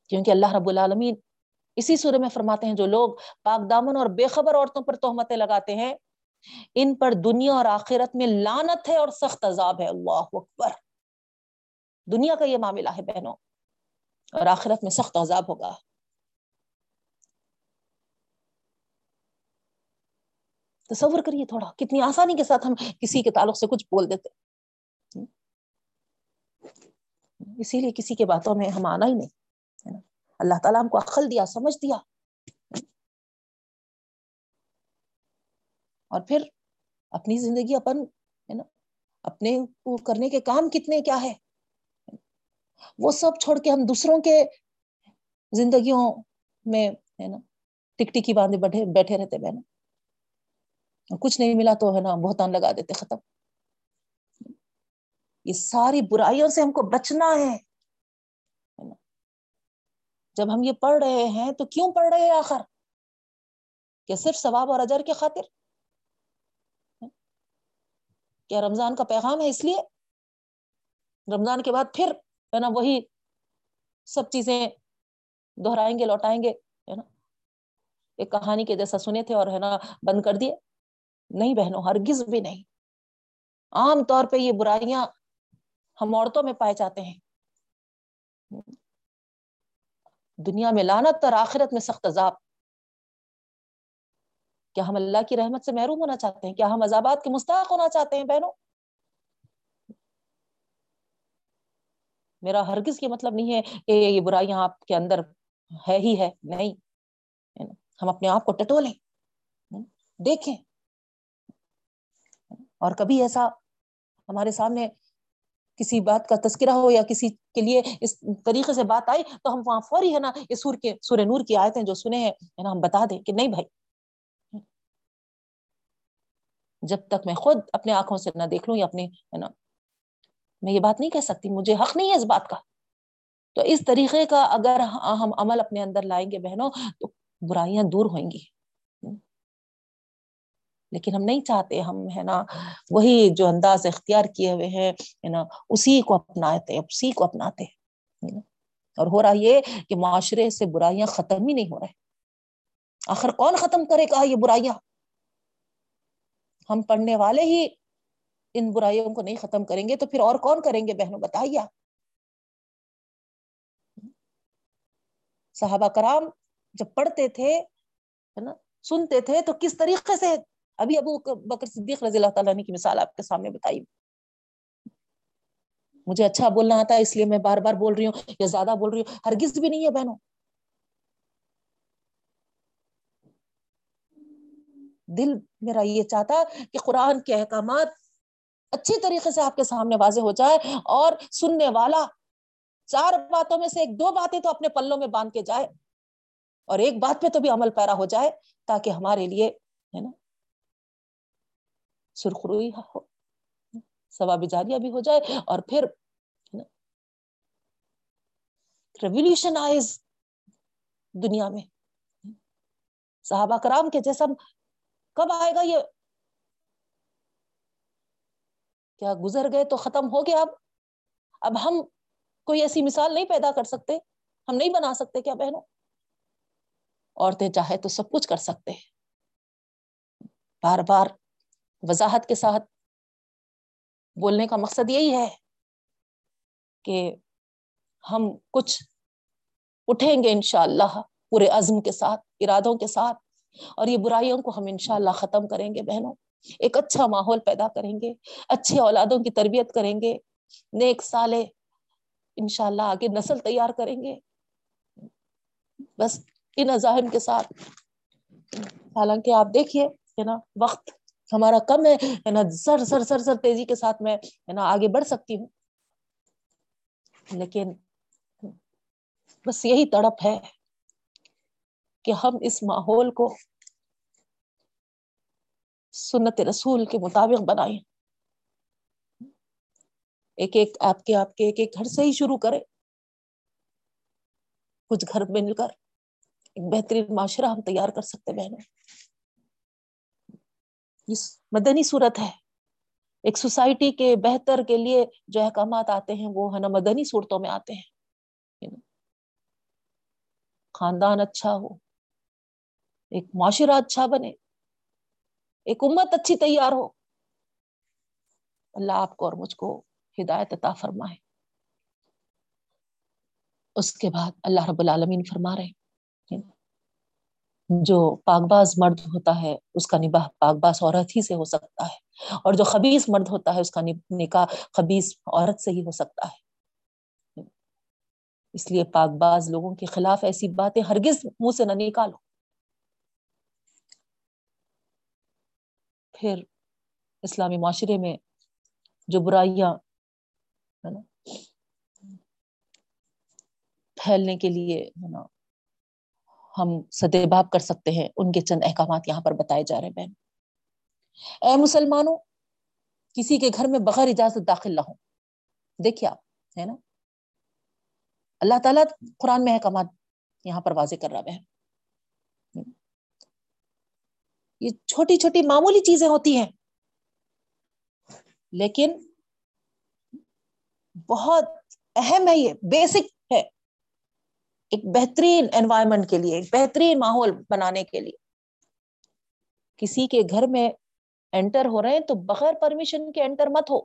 کیونکہ اللہ رب العالمین اسی سورے میں فرماتے ہیں جو لوگ پاک دامن اور بے خبر عورتوں پر تہمتیں لگاتے ہیں ان پر دنیا اور آخرت میں لعنت ہے اور سخت عذاب ہے. اللہ اکبر. دنیا کا یہ معاملہ ہے بہنوں، اور آخرت میں سخت عذاب ہوگا. تصور کریے تھوڑا، کتنی آسانی کے ساتھ ہم کسی کے تعلق سے کچھ بول دیتے. اسی لیے کسی کے باتوں میں ہم آنا ہی نہیں. اللہ تعالیٰ ہم کو عقل دیا، سمجھ دیا. اور پھر اپنی زندگی اپن ہے نا اپنے کو کرنے کے کام کتنے کیا ہے، وہ سب چھوڑ کے ہم دوسروں کے زندگیوں میں ہے نا ٹکٹکی باندھے بیٹھے رہتے بہن، اور کچھ نہیں ملا تو ہے نا بہتان لگا دیتے، ختم. یہ ساری برائیوں سے ہم کو بچنا ہے. جب ہم یہ پڑھ رہے ہیں تو کیوں پڑھ رہے ہیں آخر؟ کہ صرف ثواب اور اجر کے خاطر؟ کیا رمضان کا پیغام ہے، اس لیے رمضان کے بعد پھر ہے نا وہی سب چیزیں دہرائیں گے، لوٹائیں گے، ہے نا ایک کہانی کے جیسا سنے تھے اور ہے نا بند کر دیے؟ نہیں بہنوں، ہرگز بھی نہیں. عام طور پہ یہ برائیاں ہم عورتوں میں پائے جاتے ہیں، دنیا میں لعنت اور آخرت میں سخت عذاب. کیا ہم اللہ کی رحمت سے محروم ہونا چاہتے ہیں؟ کیا ہم عذابات کے مستحق ہونا چاہتے ہیں؟ بہنوں میرا ہرگز یہ مطلب نہیں ہے کہ یہ برائیاں آپ کے اندر ہے ہی ہے، نہیں. ہم اپنے آپ کو ٹٹولیں، دیکھیں، اور کبھی ایسا ہمارے سامنے کسی بات کا تذکرہ ہو یا کسی کے لیے اس طریقے سے بات آئی تو ہم وہاں فوری ہے نا یہ سورہ نور کی آیتیں جو سنے ہیں نا ہم بتا دیں کہ نہیں بھائی، جب تک میں خود اپنے آنکھوں سے نہ دیکھ لوں یا اپنے ہے نا میں یہ بات نہیں کہہ سکتی، مجھے حق نہیں ہے اس بات کا. تو اس طریقے کا اگر ہم عمل اپنے اندر لائیں گے بہنوں تو برائیاں دور ہوئیں گی. لیکن ہم نہیں چاہتے، ہم ہے نا وہی جو انداز اختیار کیے ہوئے ہیں ہے نا اسی کو اپناتے. اور ہو رہا یہ کہ معاشرے سے برائیاں ختم ہی نہیں ہو رہے. آخر کون ختم کرے گا یہ برائیاں؟ ہم پڑھنے والے ہی ان برائیوں کو نہیں ختم کریں گے تو پھر اور کون کریں گے بہنوں؟ بتائیے. صحابہ کرام جب پڑھتے تھے ہے نا سنتے تھے تو کس طریقے سے، ابھی ابو بکر صدیق رضی اللہ تعالیٰ عنہ کی مثال آپ کے سامنے بتائی. مجھے اچھا بولنا آتا ہے اس لیے میں بار بار بول رہی ہوں یا زیادہ بول رہی ہوں، ہرگز بھی نہیں ہے بہنوں. دل میرا یہ چاہتا کہ قرآن کے احکامات اچھی طریقے سے آپ کے سامنے واضح ہو جائے اور سننے والا چار باتوں میں سے ایک دو باتیں تو اپنے پلوں میں باندھ کے جائے اور ایک بات پہ تو بھی عمل پیرا ہو جائے تاکہ ہمارے لیے ہے نا سرخروئی ہو، ثواب جاریہ بھی ہو جائے اور پھر ریولیوشنائز دنیا میں. صحابہ کرام کے جیسا کب آئے گا یہ؟ کیا گزر گئے تو ختم ہو گیا؟ اب ہم کوئی ایسی مثال نہیں پیدا کر سکتے، ہم نہیں بنا سکتے کیا بہنوں؟ عورتیں چاہے تو سب کچھ کر سکتے ہیں. بار بار وضاحت کے ساتھ بولنے کا مقصد یہی ہے کہ ہم کچھ اٹھیں گے انشاءاللہ پورے عزم کے ساتھ، ارادوں کے ساتھ، اور یہ برائیوں کو ہم انشاءاللہ ختم کریں گے بہنوں. ایک اچھا ماحول پیدا کریں گے، اچھے اولادوں کی تربیت کریں گے، نیک صالح انشاءاللہ آگے نسل تیار کریں گے. بس ان عزائم کے ساتھ. حالانکہ آپ دیکھیے ہے نا وقت ہمارا کم ہے نا، سر تیزی کے ساتھ میں ہے نا آگے بڑھ سکتی ہوں، لیکن بس یہی تڑپ ہے کہ ہم اس ماحول کو سنت رسول کے مطابق بنائیں. ایک ایک آپ کے ایک ایک گھر سے ہی شروع کریں، کچھ گھر مل کر ایک بہترین معاشرہ ہم تیار کر سکتے بہنوں. یہ مدنی صورت ہے، ایک سوسائٹی کے بہتر کے لیے جو احکامات آتے ہیں وہ ہے نا مدنی صورتوں میں آتے ہیں. خاندان اچھا ہو، ایک معاشرہ اچھا بنے، ایک امت اچھی تیار ہو. اللہ آپ کو اور مجھ کو ہدایت عطا فرمائے. اس کے بعد اللہ رب العالمین فرما رہے ہیں جو پاک باز مرد ہوتا ہے اس کا نکاح پاک باز عورت ہی سے ہو سکتا ہے، اور جو خبیث مرد ہوتا ہے اس کا نکاح خبیث عورت سے ہی ہو سکتا ہے. اس لیے پاک باز لوگوں کے خلاف ایسی باتیں ہرگز منہ سے نہ نکالو. پھر اسلامی معاشرے میں جو برائیاں پھیلنے کے لیے ہم صدے باب کر سکتے ہیں، ان کے چند احکامات یہاں پر بتائے جا رہے ہیں بہن. اے مسلمانوں، کسی کے گھر میں بغیر اجازت داخل نہ ہو. دیکھیے آپ ہے نا اللہ تعالیٰ قرآن میں احکامات یہاں پر واضح کر رہا بہن. یہ چھوٹی چھوٹی معمولی چیزیں ہوتی ہیں لیکن بہت اہم ہے, یہ بیسک ہے ایک بہترین انوائرمنٹ کے لیے, ایک بہترین ماحول بنانے کے لیے. کسی کے گھر میں انٹر ہو رہے ہیں تو بغیر پرمیشن کے انٹر مت ہو.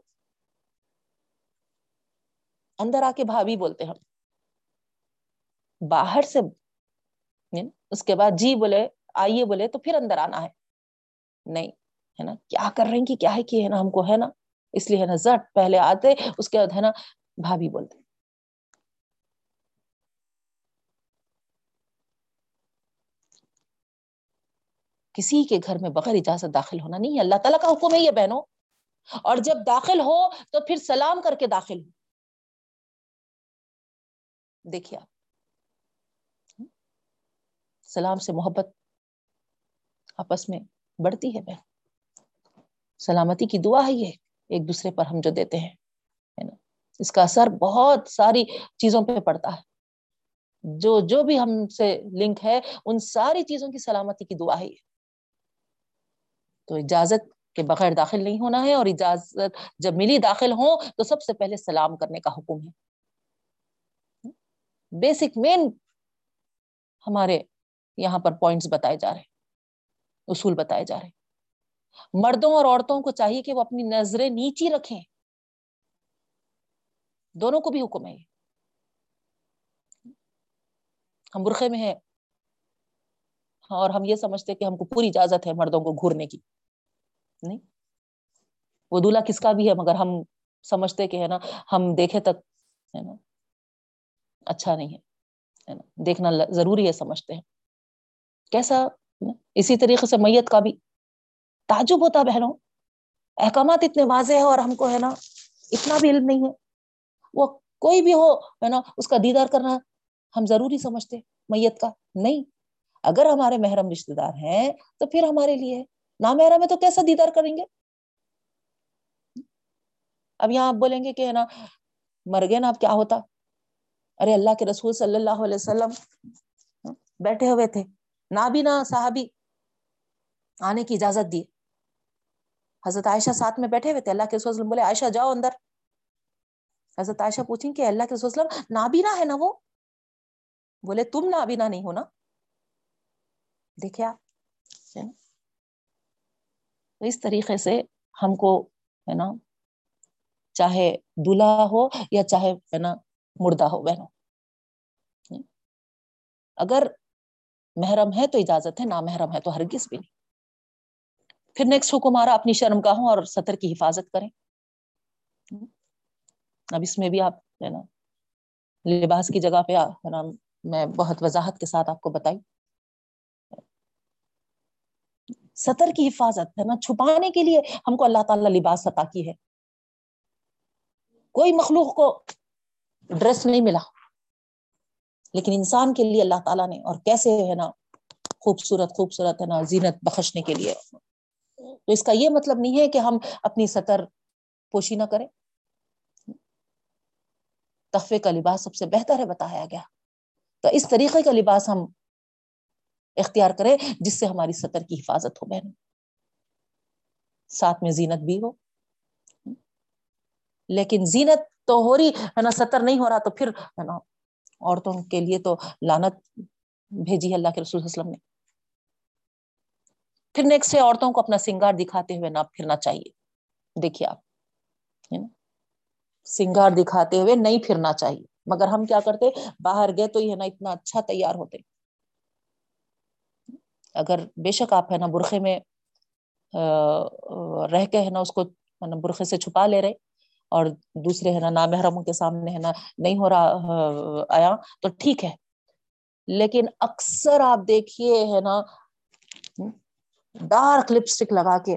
اندر آ کے بھابھی بولتے ہم, باہر سے اس کے بعد جی بولے آئیے بولے تو پھر اندر آنا ہے, نہیں ہے نا, کیا کر رہے ہیں کہ کیا ہے کہ ہے نا ہم کو ہے نا, اس لیے ہے نا زٹ پہلے آتے اس کے بعد ہے نا بھابھی بولتے. کسی کے گھر میں بغیر اجازت داخل ہونا نہیں ہے, اللہ تعالیٰ کا حکم ہے یہ بہنوں. اور جب داخل ہو تو پھر سلام کر کے داخل ہو. دیکھیے آپ, سلام سے محبت آپس میں بڑھتی ہے بہن, سلامتی کی دعا ہے یہ ایک دوسرے پر ہم جو دیتے ہیں ہے نا, اس کا اثر بہت ساری چیزوں پہ پڑتا ہے. جو بھی ہم سے لنک ہے ان ساری چیزوں کی سلامتی کی دعا ہے یہ. تو اجازت کے بغیر داخل نہیں ہونا ہے, اور اجازت جب ملی داخل ہوں تو سب سے پہلے سلام کرنے کا حکم ہے. بیسک مین ہمارے یہاں پر پوائنٹس بتائے جا رہے ہیں, اصول بتائے جا رہے ہیں. مردوں اور عورتوں کو چاہیے کہ وہ اپنی نظریں نیچی رکھیں, دونوں کو بھی حکم ہے. ہم برخے میں ہیں اور ہم یہ سمجھتے کہ ہم کو پوری اجازت ہے مردوں کو گھورنے کی, نہیں, وہ دلہا کس کا بھی ہے, مگر ہم سمجھتے کہ ہے نا ہم دیکھے تک ہے نا اچھا نہیں ہے نا, دیکھنا ضروری ہے سمجھتے ہیں کیسا. اسی طریقے سے میت کا بھی تعجب ہوتا بہنوں, احکامات اتنے واضح ہیں اور ہم کو ہے نا اتنا بھی علم نہیں ہے. وہ کوئی بھی ہو ہے نا, اس کا دیدار کرنا ہم ضروری سمجھتے میت کا, نہیں. اگر ہمارے محرم رشتے دار ہیں تو پھر ہمارے لیے, نامحرم ہے تو کیسا دیدار کریں گے. اب یہاں آپ بولیں گے کہ ہے نا مر گئے نا اب کیا ہوتا. ارے اللہ کے رسول صلی اللہ علیہ وسلم بیٹھے ہوئے تھے, نابینا صحابی آنے کی اجازت دی, حضرت عائشہ ساتھ میں بیٹھے ہوئے تھے. اللہ کے رسول صلی اللہ علیہ وسلم بولے عائشہ جاؤ اندر. حضرت عائشہ پوچھیں کہ اللہ کے رسول صلی اللہ علیہ وسلم نابینا ہے نا وہ, بولے تم نابینا نہیں ہونا. دیکھے آپ, اس طریقے سے ہم کو ہے نا چاہے دلہا ہو یا چاہے ہے نا مردہ ہو بہنوں, اگر محرم ہے تو اجازت ہے, نامحرم ہے تو ہرگز بھی نہیں. پھر نیکسٹ حکم آ رہا اپنی شرمگاہوں اور ستر کی حفاظت کریں. اب اس میں بھی آپ ہے نا لباس کی جگہ پہ ہے نا میں بہت وضاحت کے ساتھ آپ کو بتائی. ستر کی حفاظت ہے نا, چھپانے کے لیے ہم کو اللہ تعالیٰ لباس عطا کی ہے. کوئی مخلوق کو ڈریس نہیں ملا, لیکن انسان کے لیے اللہ تعالیٰ نے, اور کیسے ہے نا خوبصورت خوبصورت ہے نا زینت بخشنے کے لیے. تو اس کا یہ مطلب نہیں ہے کہ ہم اپنی ستر پوشی نہ کریں. تخفے کا لباس سب سے بہتر ہے بتایا گیا, تو اس طریقے کا لباس ہم اختیار کریں جس سے ہماری سطر کی حفاظت ہو بہن, ساتھ میں زینت بھی ہو. لیکن زینت تو ہو رہی ہے نا, سطر نہیں ہو رہا تو پھر ہے نا عورتوں کے لیے تو لعنت بھیجی ہے اللہ کے رسول صلی اللہ علیہ وسلم نے. پھر نیکسٹ ہے عورتوں کو اپنا سنگار دکھاتے ہوئے نہ پھرنا چاہیے. دیکھیے آپ ہے نا سنگار دکھاتے ہوئے نہیں پھرنا چاہیے, مگر ہم کیا کرتے باہر گئے تو یہ نا اتنا اچھا تیار ہوتے. اگر بے شک آپ ہے نا برخے میں رہ کے ہے نا اس کو برخے سے چھپا لے رہے اور دوسرے ہے نا نامحرموں کے سامنے ہے نا نہیں ہو رہا آیا تو ٹھیک ہے, لیکن اکثر آپ دیکھیے ہے نا ڈارک لپسٹک لگا کے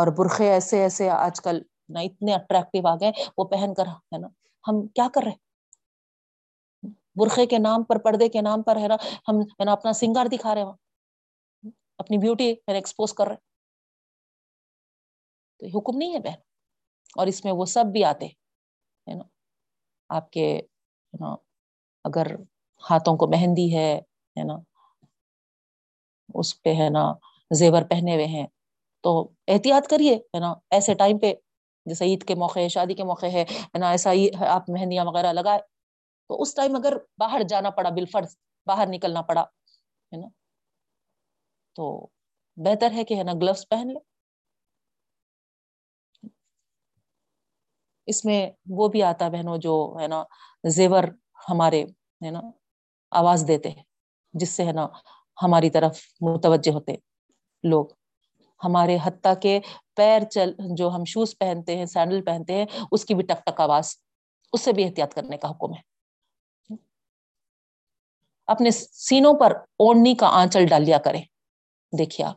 اور برخے ایسے ایسے آج کل نا اتنے اٹریکٹیو آ گئے, وہ پہن کر ہے نا ہم کیا کر رہے, برخے کے نام پر پردے کے نام پر ہے نا ہم ہے نا اپنا سنگار دکھا رہے, وہاں اپنی بیوٹی ہے نا ایکسپوز کر رہے. تو یہ حکم نہیں ہے بہن, اور اس میں وہ سب بھی آتے ہے نا آپ کے ہے نا, اگر ہاتھوں کو مہندی ہے نا اس پہ ہے نا زیور پہنے ہوئے ہیں تو احتیاط کریے ہے نا ایسے ٹائم پہ، جیسے عید کے موقع ہے، شادی کے موقع ہے نا، ایسا ہی آپ مہندیاں وغیرہ لگائے تو اس ٹائم اگر باہر جانا پڑا، بالفرض باہر نکلنا پڑا ہے نا، تو بہتر ہے کہ ہے نا گلوز پہن لیں. اس میں وہ بھی آتا بہنوں جو ہے نا زیور ہمارے ہے نا آواز دیتے ہیں، جس سے ہے نا ہماری طرف متوجہ ہوتے لوگ. ہمارے حتیٰ کے پیر چل جو ہم شوز پہنتے ہیں، سینڈل پہنتے ہیں، اس کی بھی ٹک ٹک آواز، اس سے بھی احتیاط کرنے کا حکم ہے. اپنے سینوں پر اوڑھنی کا آنچل ڈال لیا کریں. دیکھیے آپ،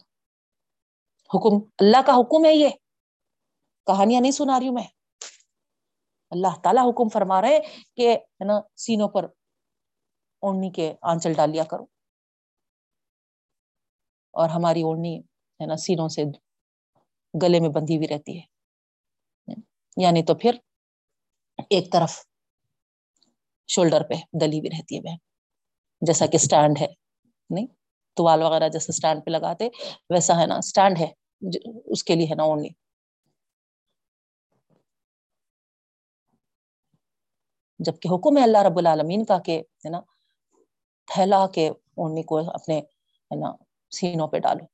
حکم اللہ کا حکم ہے، یہ کہانیاں نہیں سنا رہی ہوں میں، اللہ تعالیٰ حکم فرما رہے کہ ہے نا سینوں پر اوڑھنی کے آنچل ڈال لیا کرو. اور ہماری اوڑھنی ہے نا سینوں سے گلے میں بندھی ہوئی رہتی ہے، یعنی تو پھر ایک طرف شولڈر پہ ڈلی ہوئی رہتی ہے بہن، جیسا کہ اسٹینڈ ہے، نہیں توال وغیرہ جیسا اسٹینڈ پہ لگاتے ویسا ہے نا اسٹینڈ ہے، اس کے لیے ہے نا اوڑھنی. جبکہ حکم ہے اللہ رب العالمین کا کہ ہے نا پھیلا کے اوڑھنی کو اپنے ہے نا سینوں پہ ڈالو.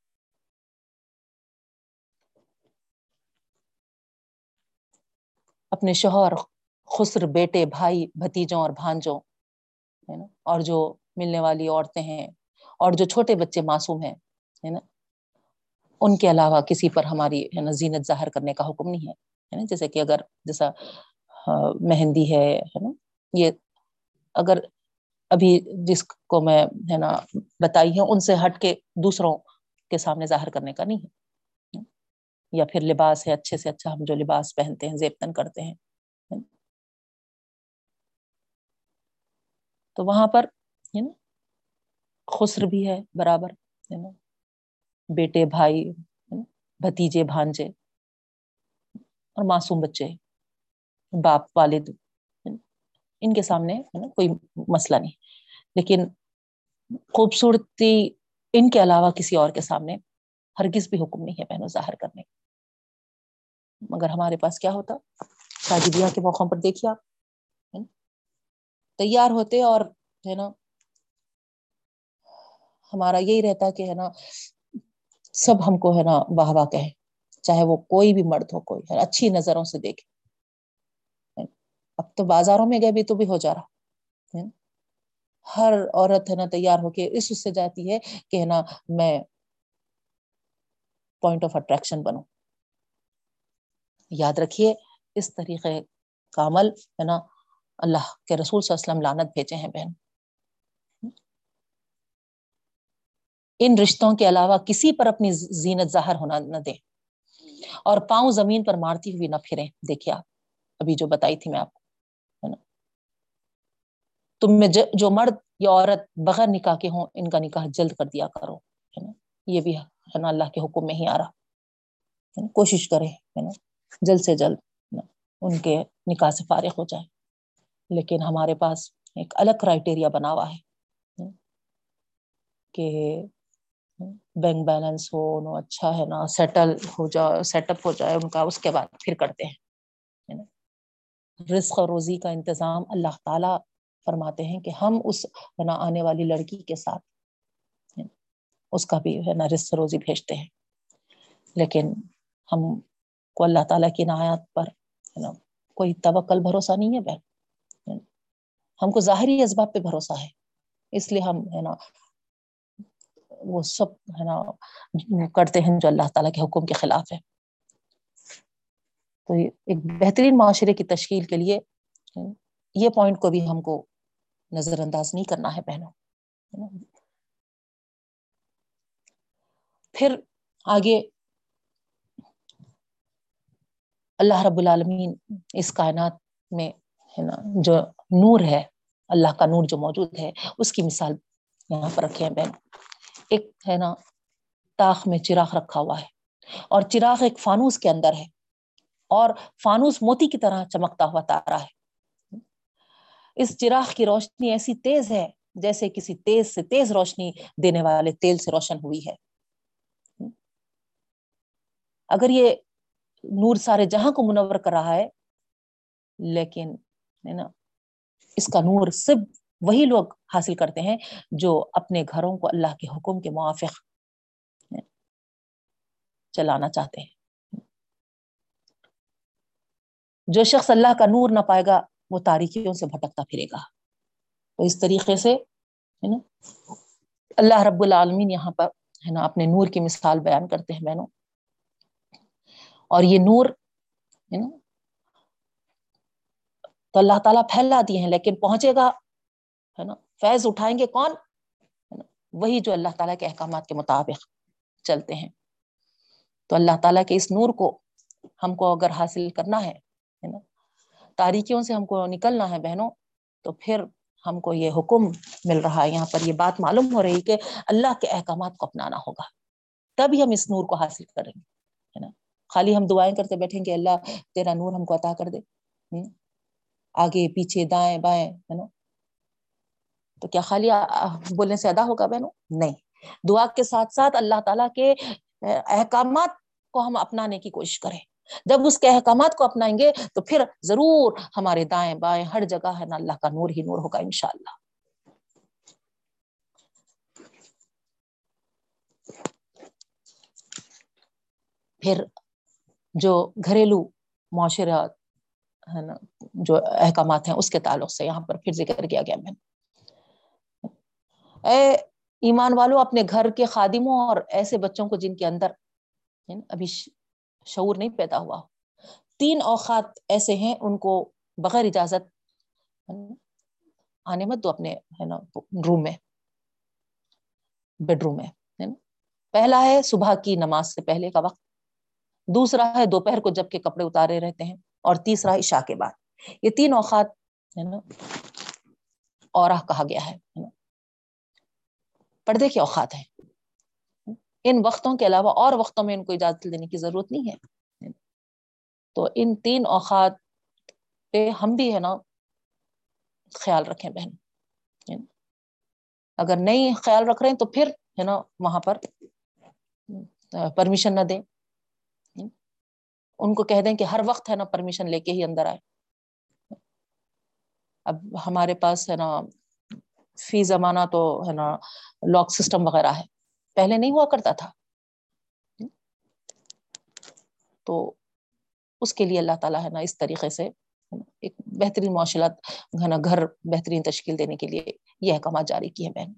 اپنے شوہر، خسر، بیٹے، بھائی، بھتیجوں اور بھانجوں ہے نا، اور جو ملنے والی عورتیں ہیں، اور جو چھوٹے بچے معصوم ہیں ہے نا، ان کے علاوہ کسی پر ہماری ہے نا زینت ظاہر کرنے کا حکم نہیں ہے نا. جیسے کہ اگر جیسا مہندی ہے نا، یہ اگر ابھی جس کو میں ہے نا بتائی ہوں ان سے ہٹ کے دوسروں کے سامنے ظاہر کرنے کا نہیں ہے. یا پھر لباس ہے، اچھے سے اچھا ہم جو لباس پہنتے ہیں، زیب تن کرتے ہیں، تو وہاں پر ہے نا خسر بھی ہے برابر ہے نا، بیٹے، بھائی، بھتیجے، بھانجے اور معصوم بچے، باپ، والد، ان کے سامنے ہے نا کوئی مسئلہ نہیں. لیکن خوبصورتی ان کے علاوہ کسی اور کے سامنے ہرگز بھی حکم نہیں ہے بہنوں ظاہر کرنے. مگر ہمارے پاس کیا ہوتا، شادی بیاہ کے موقعوں پر دیکھیے آپ تیار ہوتے اور ہے نا ہمارا یہی رہتا کہ ہے نا سب ہم کو ہے نا واہ واہ کہیں، چاہے وہ کوئی بھی مرد ہو، کوئی ہے اچھی نظروں سے دیکھے. اب تو بازاروں میں گئے بھی تو بھی ہو جا رہا، ہر عورت ہے نا تیار ہو کے اس سے جاتی ہے کہ ہے نا میں پوائنٹ آف اٹریکشن بنوں. یاد رکھیے اس طریقے کا عمل ہے نا اللہ کے رسول صلی اللہ علیہ وسلم لعنت بھیجے ہیں بہن. ان رشتوں کے علاوہ کسی پر اپنی زینت ظاہر ہونا نہ دیں اور پاؤں زمین پر مارتی ہوئی نہ پھریں. دیکھیے آپ ابھی جو بتائی تھی میں آپ کو، تم میں جو مرد یا عورت بغیر نکاح کے ہوں ان کا نکاح جلد کر دیا کرو، ہے نا یہ بھی ہے نا اللہ کے حکم میں ہی آ رہا. کوشش کریں ہے نا جلد سے جلد ان کے نکاح سے فارغ ہو جائیں. لیکن ہمارے پاس ایک الگ کرائیٹیریا بنا ہوا ہے کہ بینک بیلنس ہو نا، اچھا ہے نا سیٹل ہو جائے، سیٹ اپ ہو جائے ان کا، اس کے بعد پھر کرتے ہیں. رزق اور روزی کا انتظام اللہ تعالیٰ فرماتے ہیں کہ ہم اس ہے نا آنے والی لڑکی کے ساتھ اس کا بھی ہے نا رزق روزی بھیجتے ہیں. لیکن ہم کو اللہ تعالیٰ کی عنایات پر ہے نا کوئی توکل، بھروسہ نہیں ہے بہن. ہم کو ظاہری اسباب پہ بھروسہ ہے، اس لیے ہم ہے نا وہ سب ہے نا کرتے ہیں جو اللہ تعالیٰ کے حکم کے خلاف ہے. تو ایک بہترین معاشرے کی تشکیل کے لیے یہ پوائنٹ کو بھی ہم کو نظر انداز نہیں کرنا ہے بہنوں. پھر آگے اللہ رب العالمین اس کائنات میں ہے نا جو نور ہے، اللہ کا نور جو موجود ہے، اس کی مثال یہاں پر رکھے ہیں بہن. ایک ہے نا تاخ میں چراغ رکھا ہوا ہے، اور چراغ ایک فانوس کے اندر ہے، اور فانوس موتی کی طرح چمکتا ہوا تارا ہے. اس چراغ کی روشنی ایسی تیز ہے جیسے کسی تیز سے تیز روشنی دینے والے تیل سے روشن ہوئی ہے. اگر یہ نور سارے جہاں کو منور کر رہا ہے, لیکن ہے نا اس کا نور صرف وہی لوگ حاصل کرتے ہیں جو اپنے گھروں کو اللہ کے حکم کے موافق چلانا چاہتے ہیں. جو شخص اللہ کا نور نہ پائے گا وہ تاریکیوں سے بھٹکتا پھرے گا. تو اس طریقے سے ہے نا اللہ رب العالمین یہاں پر ہے نا اپنے نور کی مثال بیان کرتے ہیں بہنوں, اور یہ نور ہے نا تو اللہ تعالیٰ پھیلا دیے ہیں, لیکن پہنچے گا ہے نا فیض اٹھائیں گے کون, وہی جو اللہ تعالیٰ کے احکامات کے مطابق چلتے ہیں. تو اللہ تعالیٰ کے اس نور کو ہم کو اگر حاصل کرنا ہے نا, تاریکیوں سے ہم کو نکلنا ہے بہنوں, تو پھر ہم کو یہ حکم مل رہا ہے. یہاں پر یہ بات معلوم ہو رہی کہ اللہ کے احکامات کو اپنانا ہوگا, تبھی ہم اس نور کو حاصل کریں گے ہے نا. خالی ہم دعائیں کرتے بیٹھیں گے اللہ تیرا نور ہم کو عطا کر دے, آگے پیچھے دائیں بائیں ہے نا, تو کیا خالی بولنے سے ادا ہوگا بہنوں؟ نہیں, دعا کے ساتھ ساتھ اللہ تعالیٰ کے احکامات کو ہم اپنانے کی کوشش کریں. جب اس کے احکامات کو اپنائیں گے تو پھر ضرور ہمارے دائیں بائیں ہر جگہ ہے نا اللہ کا نور ہی نور ہوگا انشاءاللہ. پھر جو گھریلو معاشرہ ہے نا جو احکامات ہیں اس کے تعلق سے یہاں پر پھر ذکر کیا گیا بہن. اے ایمان والو, اپنے گھر کے خادموں اور ایسے بچوں کو جن کے اندر ابھی شعور نہیں پیدا ہوا ہو, تین اوقات ایسے ہیں ان کو بغیر اجازت آنے مت دو اپنے ہے نا روم میں, بیڈ روم میں ہے نا. پہلا ہے صبح کی نماز سے پہلے کا وقت, دوسرا ہے دوپہر کو جب کہ کپڑے اتارے رہتے ہیں, اور تیسرا ہے عشاء کے بعد. یہ تین اوقات ہے نا اورا کہا گیا ہے نا, پردے کے اوقات ہیں. ان وقتوں کے علاوہ اور وقتوں میں ان کو اجازت دینے کی ضرورت نہیں ہے. تو ان تین اوقات پہ ہم بھی ہے نا خیال رکھیں بہن. اگر نہیں خیال رکھ رہے ہیں تو پھر ہے نا وہاں پر پرمیشن نہ دیں, ان کو کہہ دیں کہ ہر وقت ہے نا پرمیشن لے کے ہی اندر آئے. اب ہمارے پاس ہے نا فی زمانہ تو ہے نا لاک سسٹم وغیرہ ہے, پہلے نہیں ہوا کرتا تھا. تو اس کے لیے اللہ تعالیٰ ہے نا اس طریقے سے ایک بہترین معاشرت ہے نا گھر بہترین تشکیل دینے کے لیے یہ احکامات جاری کیے بہن.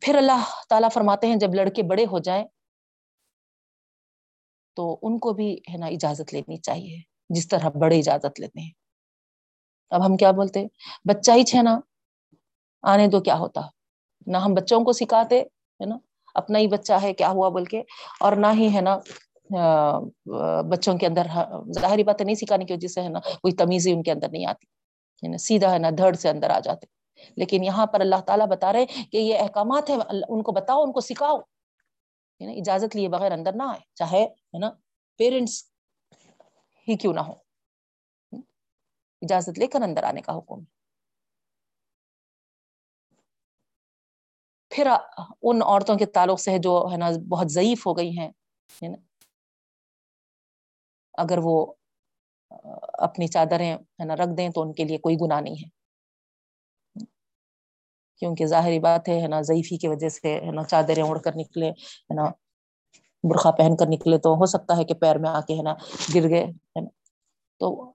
پھر اللہ تعالیٰ فرماتے ہیں جب لڑکے بڑے ہو جائیں تو ان کو بھی ہے نا اجازت لینی چاہیے جس طرح بڑے اجازت لیتے ہیں. اب ہم کیا بولتے بچہ ہی ہے نا آنے دو کیا ہوتا, نہ ہم بچوں کو سکھاتے ہے نا اپنا ہی بچہ ہے کیا ہوا بول کے, اور نہ ہی ہے نا بچوں کے اندر ظاہری باتیں نہیں سکھانے کی وجہ سے ہے نا کوئی تمیزی ان کے اندر نہیں آتی, ہے نا سیدھا ہے نا دھڑ سے اندر آ جاتے. لیکن یہاں پر اللہ تعالیٰ بتا رہے کہ یہ احکامات ہیں, ان کو بتاؤ ان کو سکھاؤ, ہے نا اجازت لیے بغیر اندر نہ آئے, چاہے ہے نا پیرنٹس ہی کیوں نہ ہو, اجازت لے کر اندر آنے کا حکم. پھر ان عورتوں کے تعلق سے جو ہے نا بہت ضعیف ہو گئی ہیں, اگر وہ اپنی چادریں ہے نا رکھ دیں تو ان کے لیے کوئی گناہ نہیں ہے, کیونکہ ظاہری بات ہے نا ضعیفی کی وجہ سے ہے نا چادریں اوڑھ کر نکلے ہے نا برخہ پہن کر نکلے تو ہو سکتا ہے کہ پیر میں آ کے ہے نا گر گئے ہے نا, تو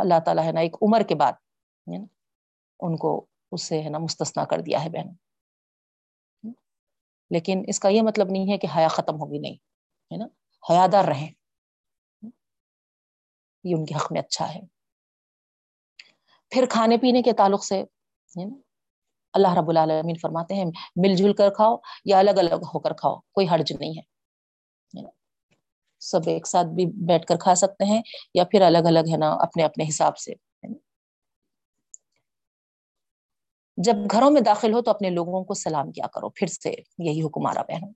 اللہ تعالیٰ ہے نا ایک عمر کے بعد ان کو اس سے ہے نا مستثنا کر دیا ہے بہن. لیکن اس کا یہ مطلب نہیں ہے کہ حیا ختم ہوگی, نہیں ہے نا حیا دار رہیں, یہ ان کے حق میں اچھا ہے. پھر کھانے پینے کے تعلق سے اللہ رب العالمین فرماتے ہیں مل جل کر کھاؤ یا الگ الگ ہو کر کھاؤ, کوئی حرج نہیں ہے, سب ایک ساتھ بھی بیٹھ کر کھا سکتے ہیں یا پھر الگ الگ ہے نا اپنے اپنے حساب سے. جب گھروں میں داخل ہو تو اپنے لوگوں کو سلام کیا کرو, پھر سے یہی حکم آ رہا بہنوں.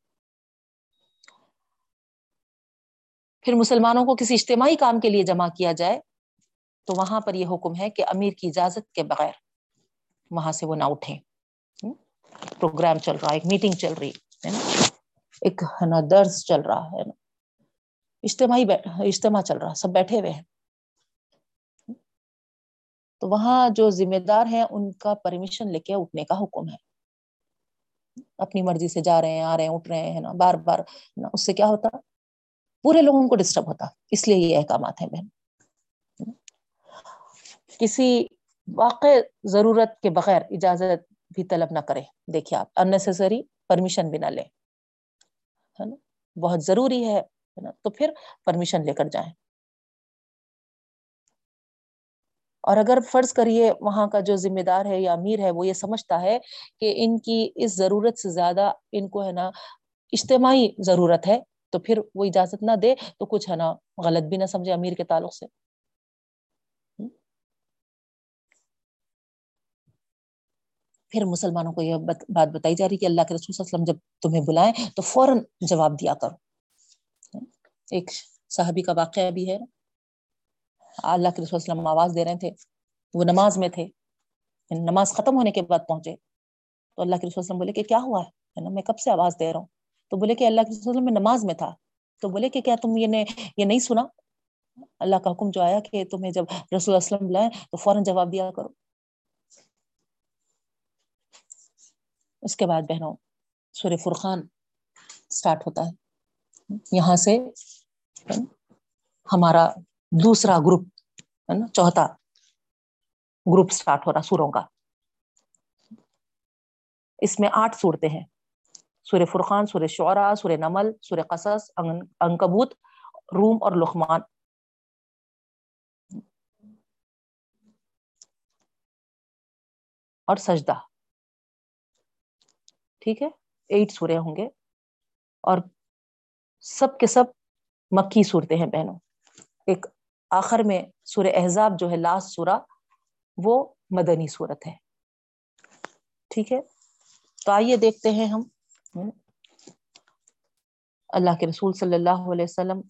پھر مسلمانوں کو کسی اجتماعی کام کے لیے جمع کیا جائے تو وہاں پر یہ حکم ہے کہ امیر کی اجازت کے بغیر وہاں سے وہ نہ اٹھیں. پروگرام چل رہا ہے, ایک میٹنگ چل رہی ہے, ایک نا درس چل رہا ہے نا اجتماع چل رہا ہے, سب بیٹھے ہوئے ہیں, تو وہاں جو ذمہ دار ہیں ان کا پرمیشن لے کے اٹھنے کا حکم ہے. اپنی مرضی سے جا رہے ہیں, آ رہے ہیں, اٹھ رہے ہیں نا, بار بار نا, اس سے کیا ہوتا, پورے لوگوں کو ڈسٹرب ہوتا. اس لیے یہ احکامات ہیں بہن. کسی واقع ضرورت کے بغیر اجازت بھی طلب نہ کریں. دیکھیے آپ اننیسسری پرمیشن بھی نہ لیں, ہے نا, بہت ضروری ہے نا تو پھر پرمیشن لے کر جائیں. اور اگر فرض کریے وہاں کا جو ذمہ دار ہے یا امیر ہے وہ یہ سمجھتا ہے کہ ان کی اس ضرورت سے زیادہ ان کو ہے نا اجتماعی ضرورت ہے, تو پھر وہ اجازت نہ دے تو کچھ ہے نا غلط بھی نہ سمجھے امیر کے تعلق سے. پھر مسلمانوں کو یہ بات بتائی جا رہی کہ اللہ کے رسول صلی اللہ علیہ وسلم جب تمہیں بلائیں تو فوراً جواب دیا کرو. ایک صحابی کا واقعہ بھی ہے, اللہ کے رسول صلی اللہ علیہ وسلم آواز دے رہے تھے, وہ نماز میں تھے, نماز ختم ہونے کے بعد پہنچے تو اللہ کے رسول صلی اللہ علیہ وسلم بولے کہ کیا ہوا ہے نا, میں کب سے آواز دے رہا ہوں, تو بولے کہ اللہ کے رسول صلی اللہ علیہ وسلم میں نماز میں تھا. تو بولے کہ کیا تم یہ نہیں سنا اللہ کا حکم جو آیا کہ تمہیں جب رسول اللہ صلی اللہ علیہ وسلم بلائیں تو فوراً جواب دیا کرو. اس کے بعد بہنوں سورہ فرقان سٹارٹ ہوتا ہے. یہاں سے ہمارا دوسرا گروپ ہے نا, چوتھا گروپ سٹارٹ ہو رہا سوروں کا. اس میں 8 سورتیں ہیں, سورہ فرقان, سورہ شعراء, سورہ نمل, سورہ قصص, عنکبوت, روم اور لقمان. اور سجدہ, ٹھیک ہے, 8 سورے ہوں گے اور سب کے سب مکی سورتیں ہیں بہنوں. ایک آخر میں سورہ احزاب جو ہے لاسٹ سورہ وہ مدنی سورت ہے, ٹھیک ہے. تو آئیے دیکھتے ہیں ہم اللہ کے رسول صلی اللہ علیہ وسلم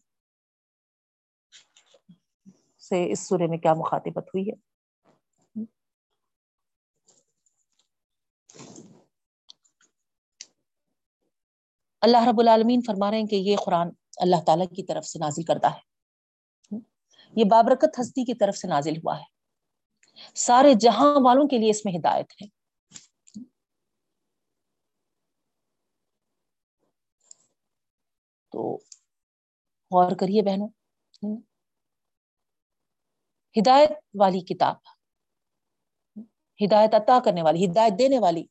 سے اس سورے میں کیا مخاطبت ہوئی ہے. اللہ رب العالمین فرما رہے ہیں کہ یہ قرآن اللہ تعالیٰ کی طرف سے نازل کردہ ہے, یہ بابرکت ہستی کی طرف سے نازل ہوا ہے, سارے جہاں والوں کے لیے اس میں ہدایت ہے. تو غور کریے بہنوں, ہدایت والی کتاب, ہدایت عطا کرنے والی, ہدایت دینے والی,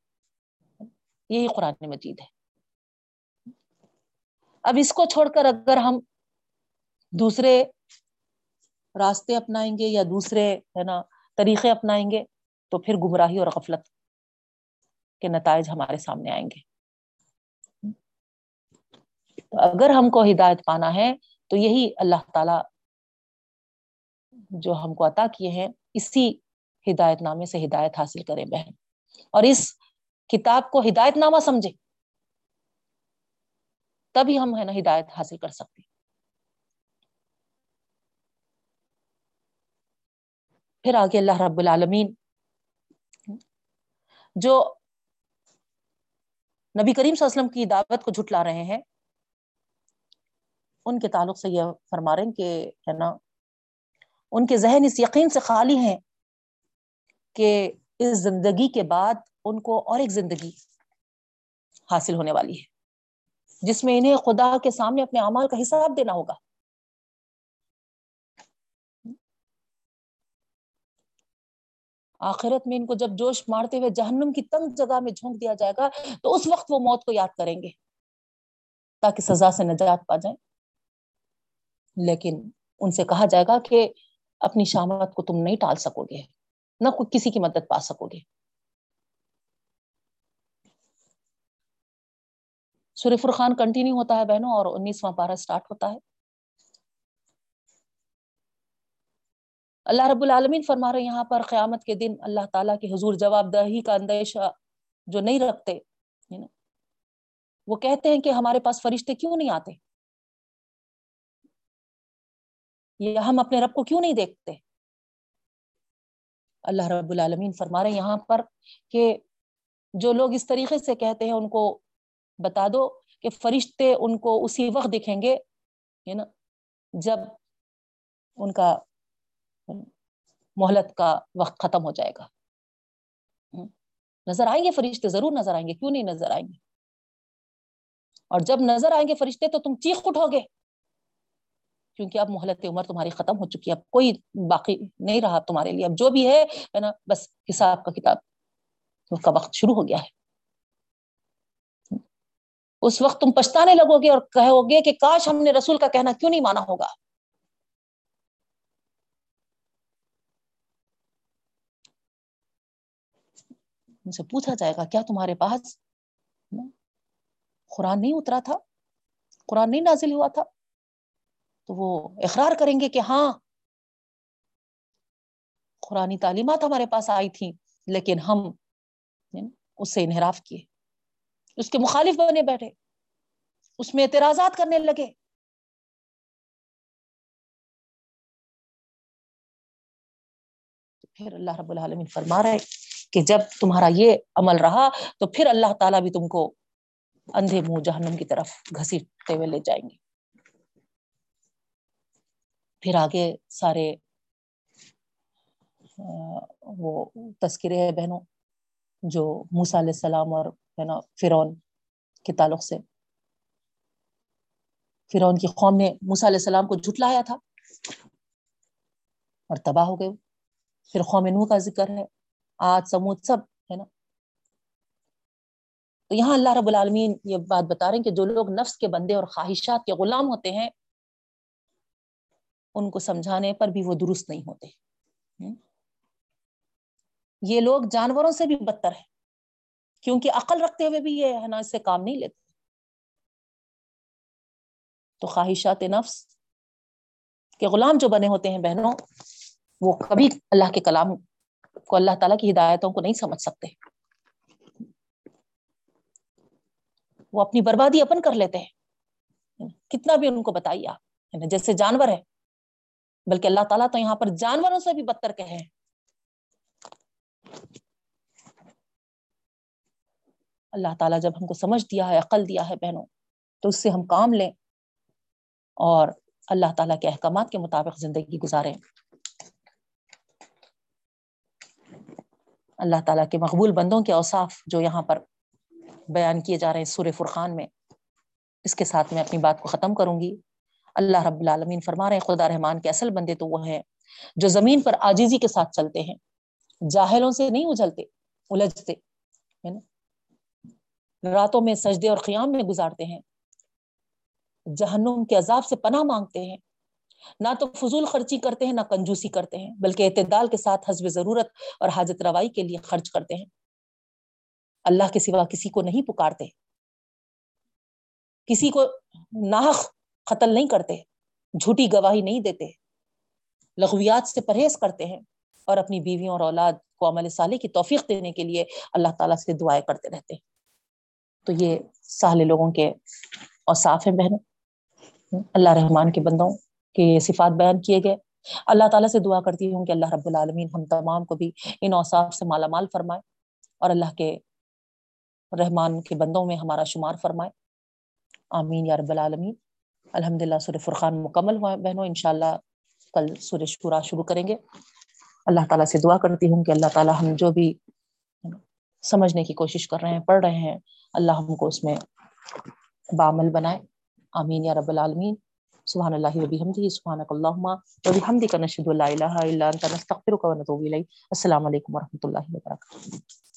یہی قرآن مجید ہے. اب اس کو چھوڑ کر اگر ہم دوسرے راستے اپنائیں گے یا دوسرے ہے نا طریقے اپنائیں گے تو پھر گمراہی اور غفلت کے نتائج ہمارے سامنے آئیں گے. تو اگر ہم کو ہدایت پانا ہے تو یہی اللہ تعالی جو ہم کو عطا کیے ہیں اسی ہدایت نامے سے ہدایت حاصل کریں بہن, اور اس کتاب کو ہدایت نامہ سمجھے تبھی ہم ہے نا ہدایت حاصل کر سکتے. پھر آگے اللہ رب العالمین جو نبی کریم صلی اللہ علیہ وسلم کی دعوت کو جھٹلا رہے ہیں ان کے تعلق سے یہ فرما رہے ہیں کہ ہے نا ان کے ذہن اس یقین سے خالی ہیں کہ اس زندگی کے بعد ان کو اور ایک زندگی حاصل ہونے والی ہے جس میں انہیں خدا کے سامنے اپنے اعمال کا حساب دینا ہوگا. آخرت میں ان کو جب جوش مارتے ہوئے جہنم کی تنگ جگہ میں جھونک دیا جائے گا تو اس وقت وہ موت کو یاد کریں گے تاکہ سزا سے نجات پا جائیں, لیکن ان سے کہا جائے گا کہ اپنی شامت کو تم نہیں ٹال سکو گے, نہ کوئی کسی کی مدد پا سکو گے. سورہ فرقان کنٹینیو ہوتا ہے بہنوں اور 19واں پارہ سٹارٹ ہوتا ہے. اللہ رب العالمین فرما رہے ہیں یہاں پر قیامت کے دن اللہ تعالیٰ کے حضور جواب دہی کا اندیشہ جو نہیں رکھتے, وہ کہتے ہیں کہ ہمارے پاس فرشتے کیوں نہیں آتے, یا ہم اپنے رب کو کیوں نہیں دیکھتے. اللہ رب العالمین فرما رہے ہیں یہاں پر کہ جو لوگ اس طریقے سے کہتے ہیں ان کو بتا دو کہ فرشتے ان کو اسی وقت دکھیں گے ہے نا جب ان کا مہلت کا وقت ختم ہو جائے گا. نظر آئیں گے فرشتے, ضرور نظر آئیں گے, کیوں نہیں نظر آئیں گے. اور جب نظر آئیں گے فرشتے تو تم چیخ اٹھو گے, کیونکہ اب مہلت عمر تمہاری ختم ہو چکی ہے, اب کوئی باقی نہیں رہا تمہارے لیے, اب جو بھی ہے نا بس حساب کا کتاب کا وقت شروع ہو گیا ہے. اس وقت تم پچھتانے لگو گے اور کہو گے کہ کاش ہم نے رسول کا کہنا کیوں نہیں مانا ہوگا. ان سے پوچھا جائے گا کیا تمہارے پاس قرآن نہیں اترا تھا, قرآن نہیں نازل ہوا تھا؟ تو وہ اقرار کریں گے کہ ہاں قرآنی تعلیمات ہمارے پاس آئی تھیں لیکن ہم اس سے انحراف کیے, اس کے مخالف بنے بیٹھے, اس میں اعتراضات کرنے لگے. پھر اللہ رب العالمین فرما رہے کہ جب تمہارا یہ عمل رہا تو پھر اللہ تعالیٰ بھی تم کو اندھے منہ جہنم کی طرف گھسیٹتے ہوئے لے جائیں گے. پھر آگے سارے وہ تذکرے ہیں بہنوں جو موسیٰ علیہ السلام اور فرعون کے تعلق سے. فرعون کی قوم نے موسیٰ علیہ السلام کو جھٹلایا تھا اور تباہ ہو گئے. پھر قوم نوح کا ذکر ہے, آج سمود سب ہے نا. تو یہاں اللہ رب العالمین یہ بات بتا رہے ہیں کہ جو لوگ نفس کے بندے اور خواہشات کے غلام ہوتے ہیں ان کو سمجھانے پر بھی وہ درست نہیں ہوتے. یہ لوگ جانوروں سے بھی بدتر ہے کیونکہ عقل رکھتے ہوئے بھی یہ ہے نا اس سے کام نہیں لیتے. تو خواہشات نفس کے غلام جو بنے ہوتے ہیں بہنوں وہ کبھی اللہ کے کلام کو, اللہ تعالیٰ کی ہدایتوں کو نہیں سمجھ سکتے. وہ اپنی بربادی اپن کر لیتے ہیں کتنا بھی ان کو بتائیے آپ, جیسے جانور ہے. بلکہ اللہ تعالیٰ تو یہاں پر جانوروں سے بھی بدتر کہے ہیں. اللہ تعالیٰ جب ہم کو سمجھ دیا ہے, عقل دیا ہے بہنوں, تو اس سے ہم کام لیں اور اللہ تعالیٰ کے احکامات کے مطابق زندگی گزاریں. اللہ تعالیٰ کے مقبول بندوں کے اوصاف جو یہاں پر بیان کیے جا رہے ہیں سورہ فرقان میں, اس کے ساتھ میں اپنی بات کو ختم کروں گی. اللہ رب العالمین فرما رہے ہیں خدا رحمان کے اصل بندے تو وہ ہیں جو زمین پر عاجزی کے ساتھ چلتے ہیں, جاہلوں سے نہیں الجھتے ہے نا, راتوں میں سجدے اور قیام میں گزارتے ہیں, جہنم کے عذاب سے پناہ مانگتے ہیں, نہ تو فضول خرچی کرتے ہیں نہ کنجوسی کرتے ہیں بلکہ اعتدال کے ساتھ حسب ضرورت اور حاجت روائی کے لیے خرچ کرتے ہیں. اللہ کے سوا کسی کو نہیں پکارتے, کسی کو ناحق قتل نہیں کرتے, جھوٹی گواہی نہیں دیتے, لغویات سے پرہیز کرتے ہیں اور اپنی بیویوں اور اولاد کو عمل صالح کی توفیق دینے کے لیے اللہ تعالیٰ سے دعائیں کرتے رہتے ہیں. تو یہ سہل لوگوں کے اوصاف ہیں بہنوں. اللہ رحمان کے بندوں کے صفات بیان کیے گئے. اللہ تعالیٰ سے دعا کرتی ہوں کہ اللہ رب العالمین ہم تمام کو بھی ان اوصاف سے مالا مال فرمائے اور اللہ کے رحمان کے بندوں میں ہمارا شمار فرمائے. آمین یا رب العالمین. الحمدللہ سورہ فرقان مکمل ہوا ہے بہنوں, انشاءاللہ کل سورہ شورا شروع کریں گے. اللہ تعالیٰ سے دعا کرتی ہوں کہ اللہ تعالیٰ ہم جو بھی سمجھنے کی کوشش کر رہے ہیں, پڑھ رہے ہیں, اللہ ہم کو اس میں بعمل بنائے. آمین یا رب العالمین. سبحان اللہ و بحمدہ, سبحانک اللہم و بحمدک, نشہد ان لا الہ الا انت, نستغفرک و نتوب الیک. السلام علیکم و رحمۃ اللہ وبرکاتہ.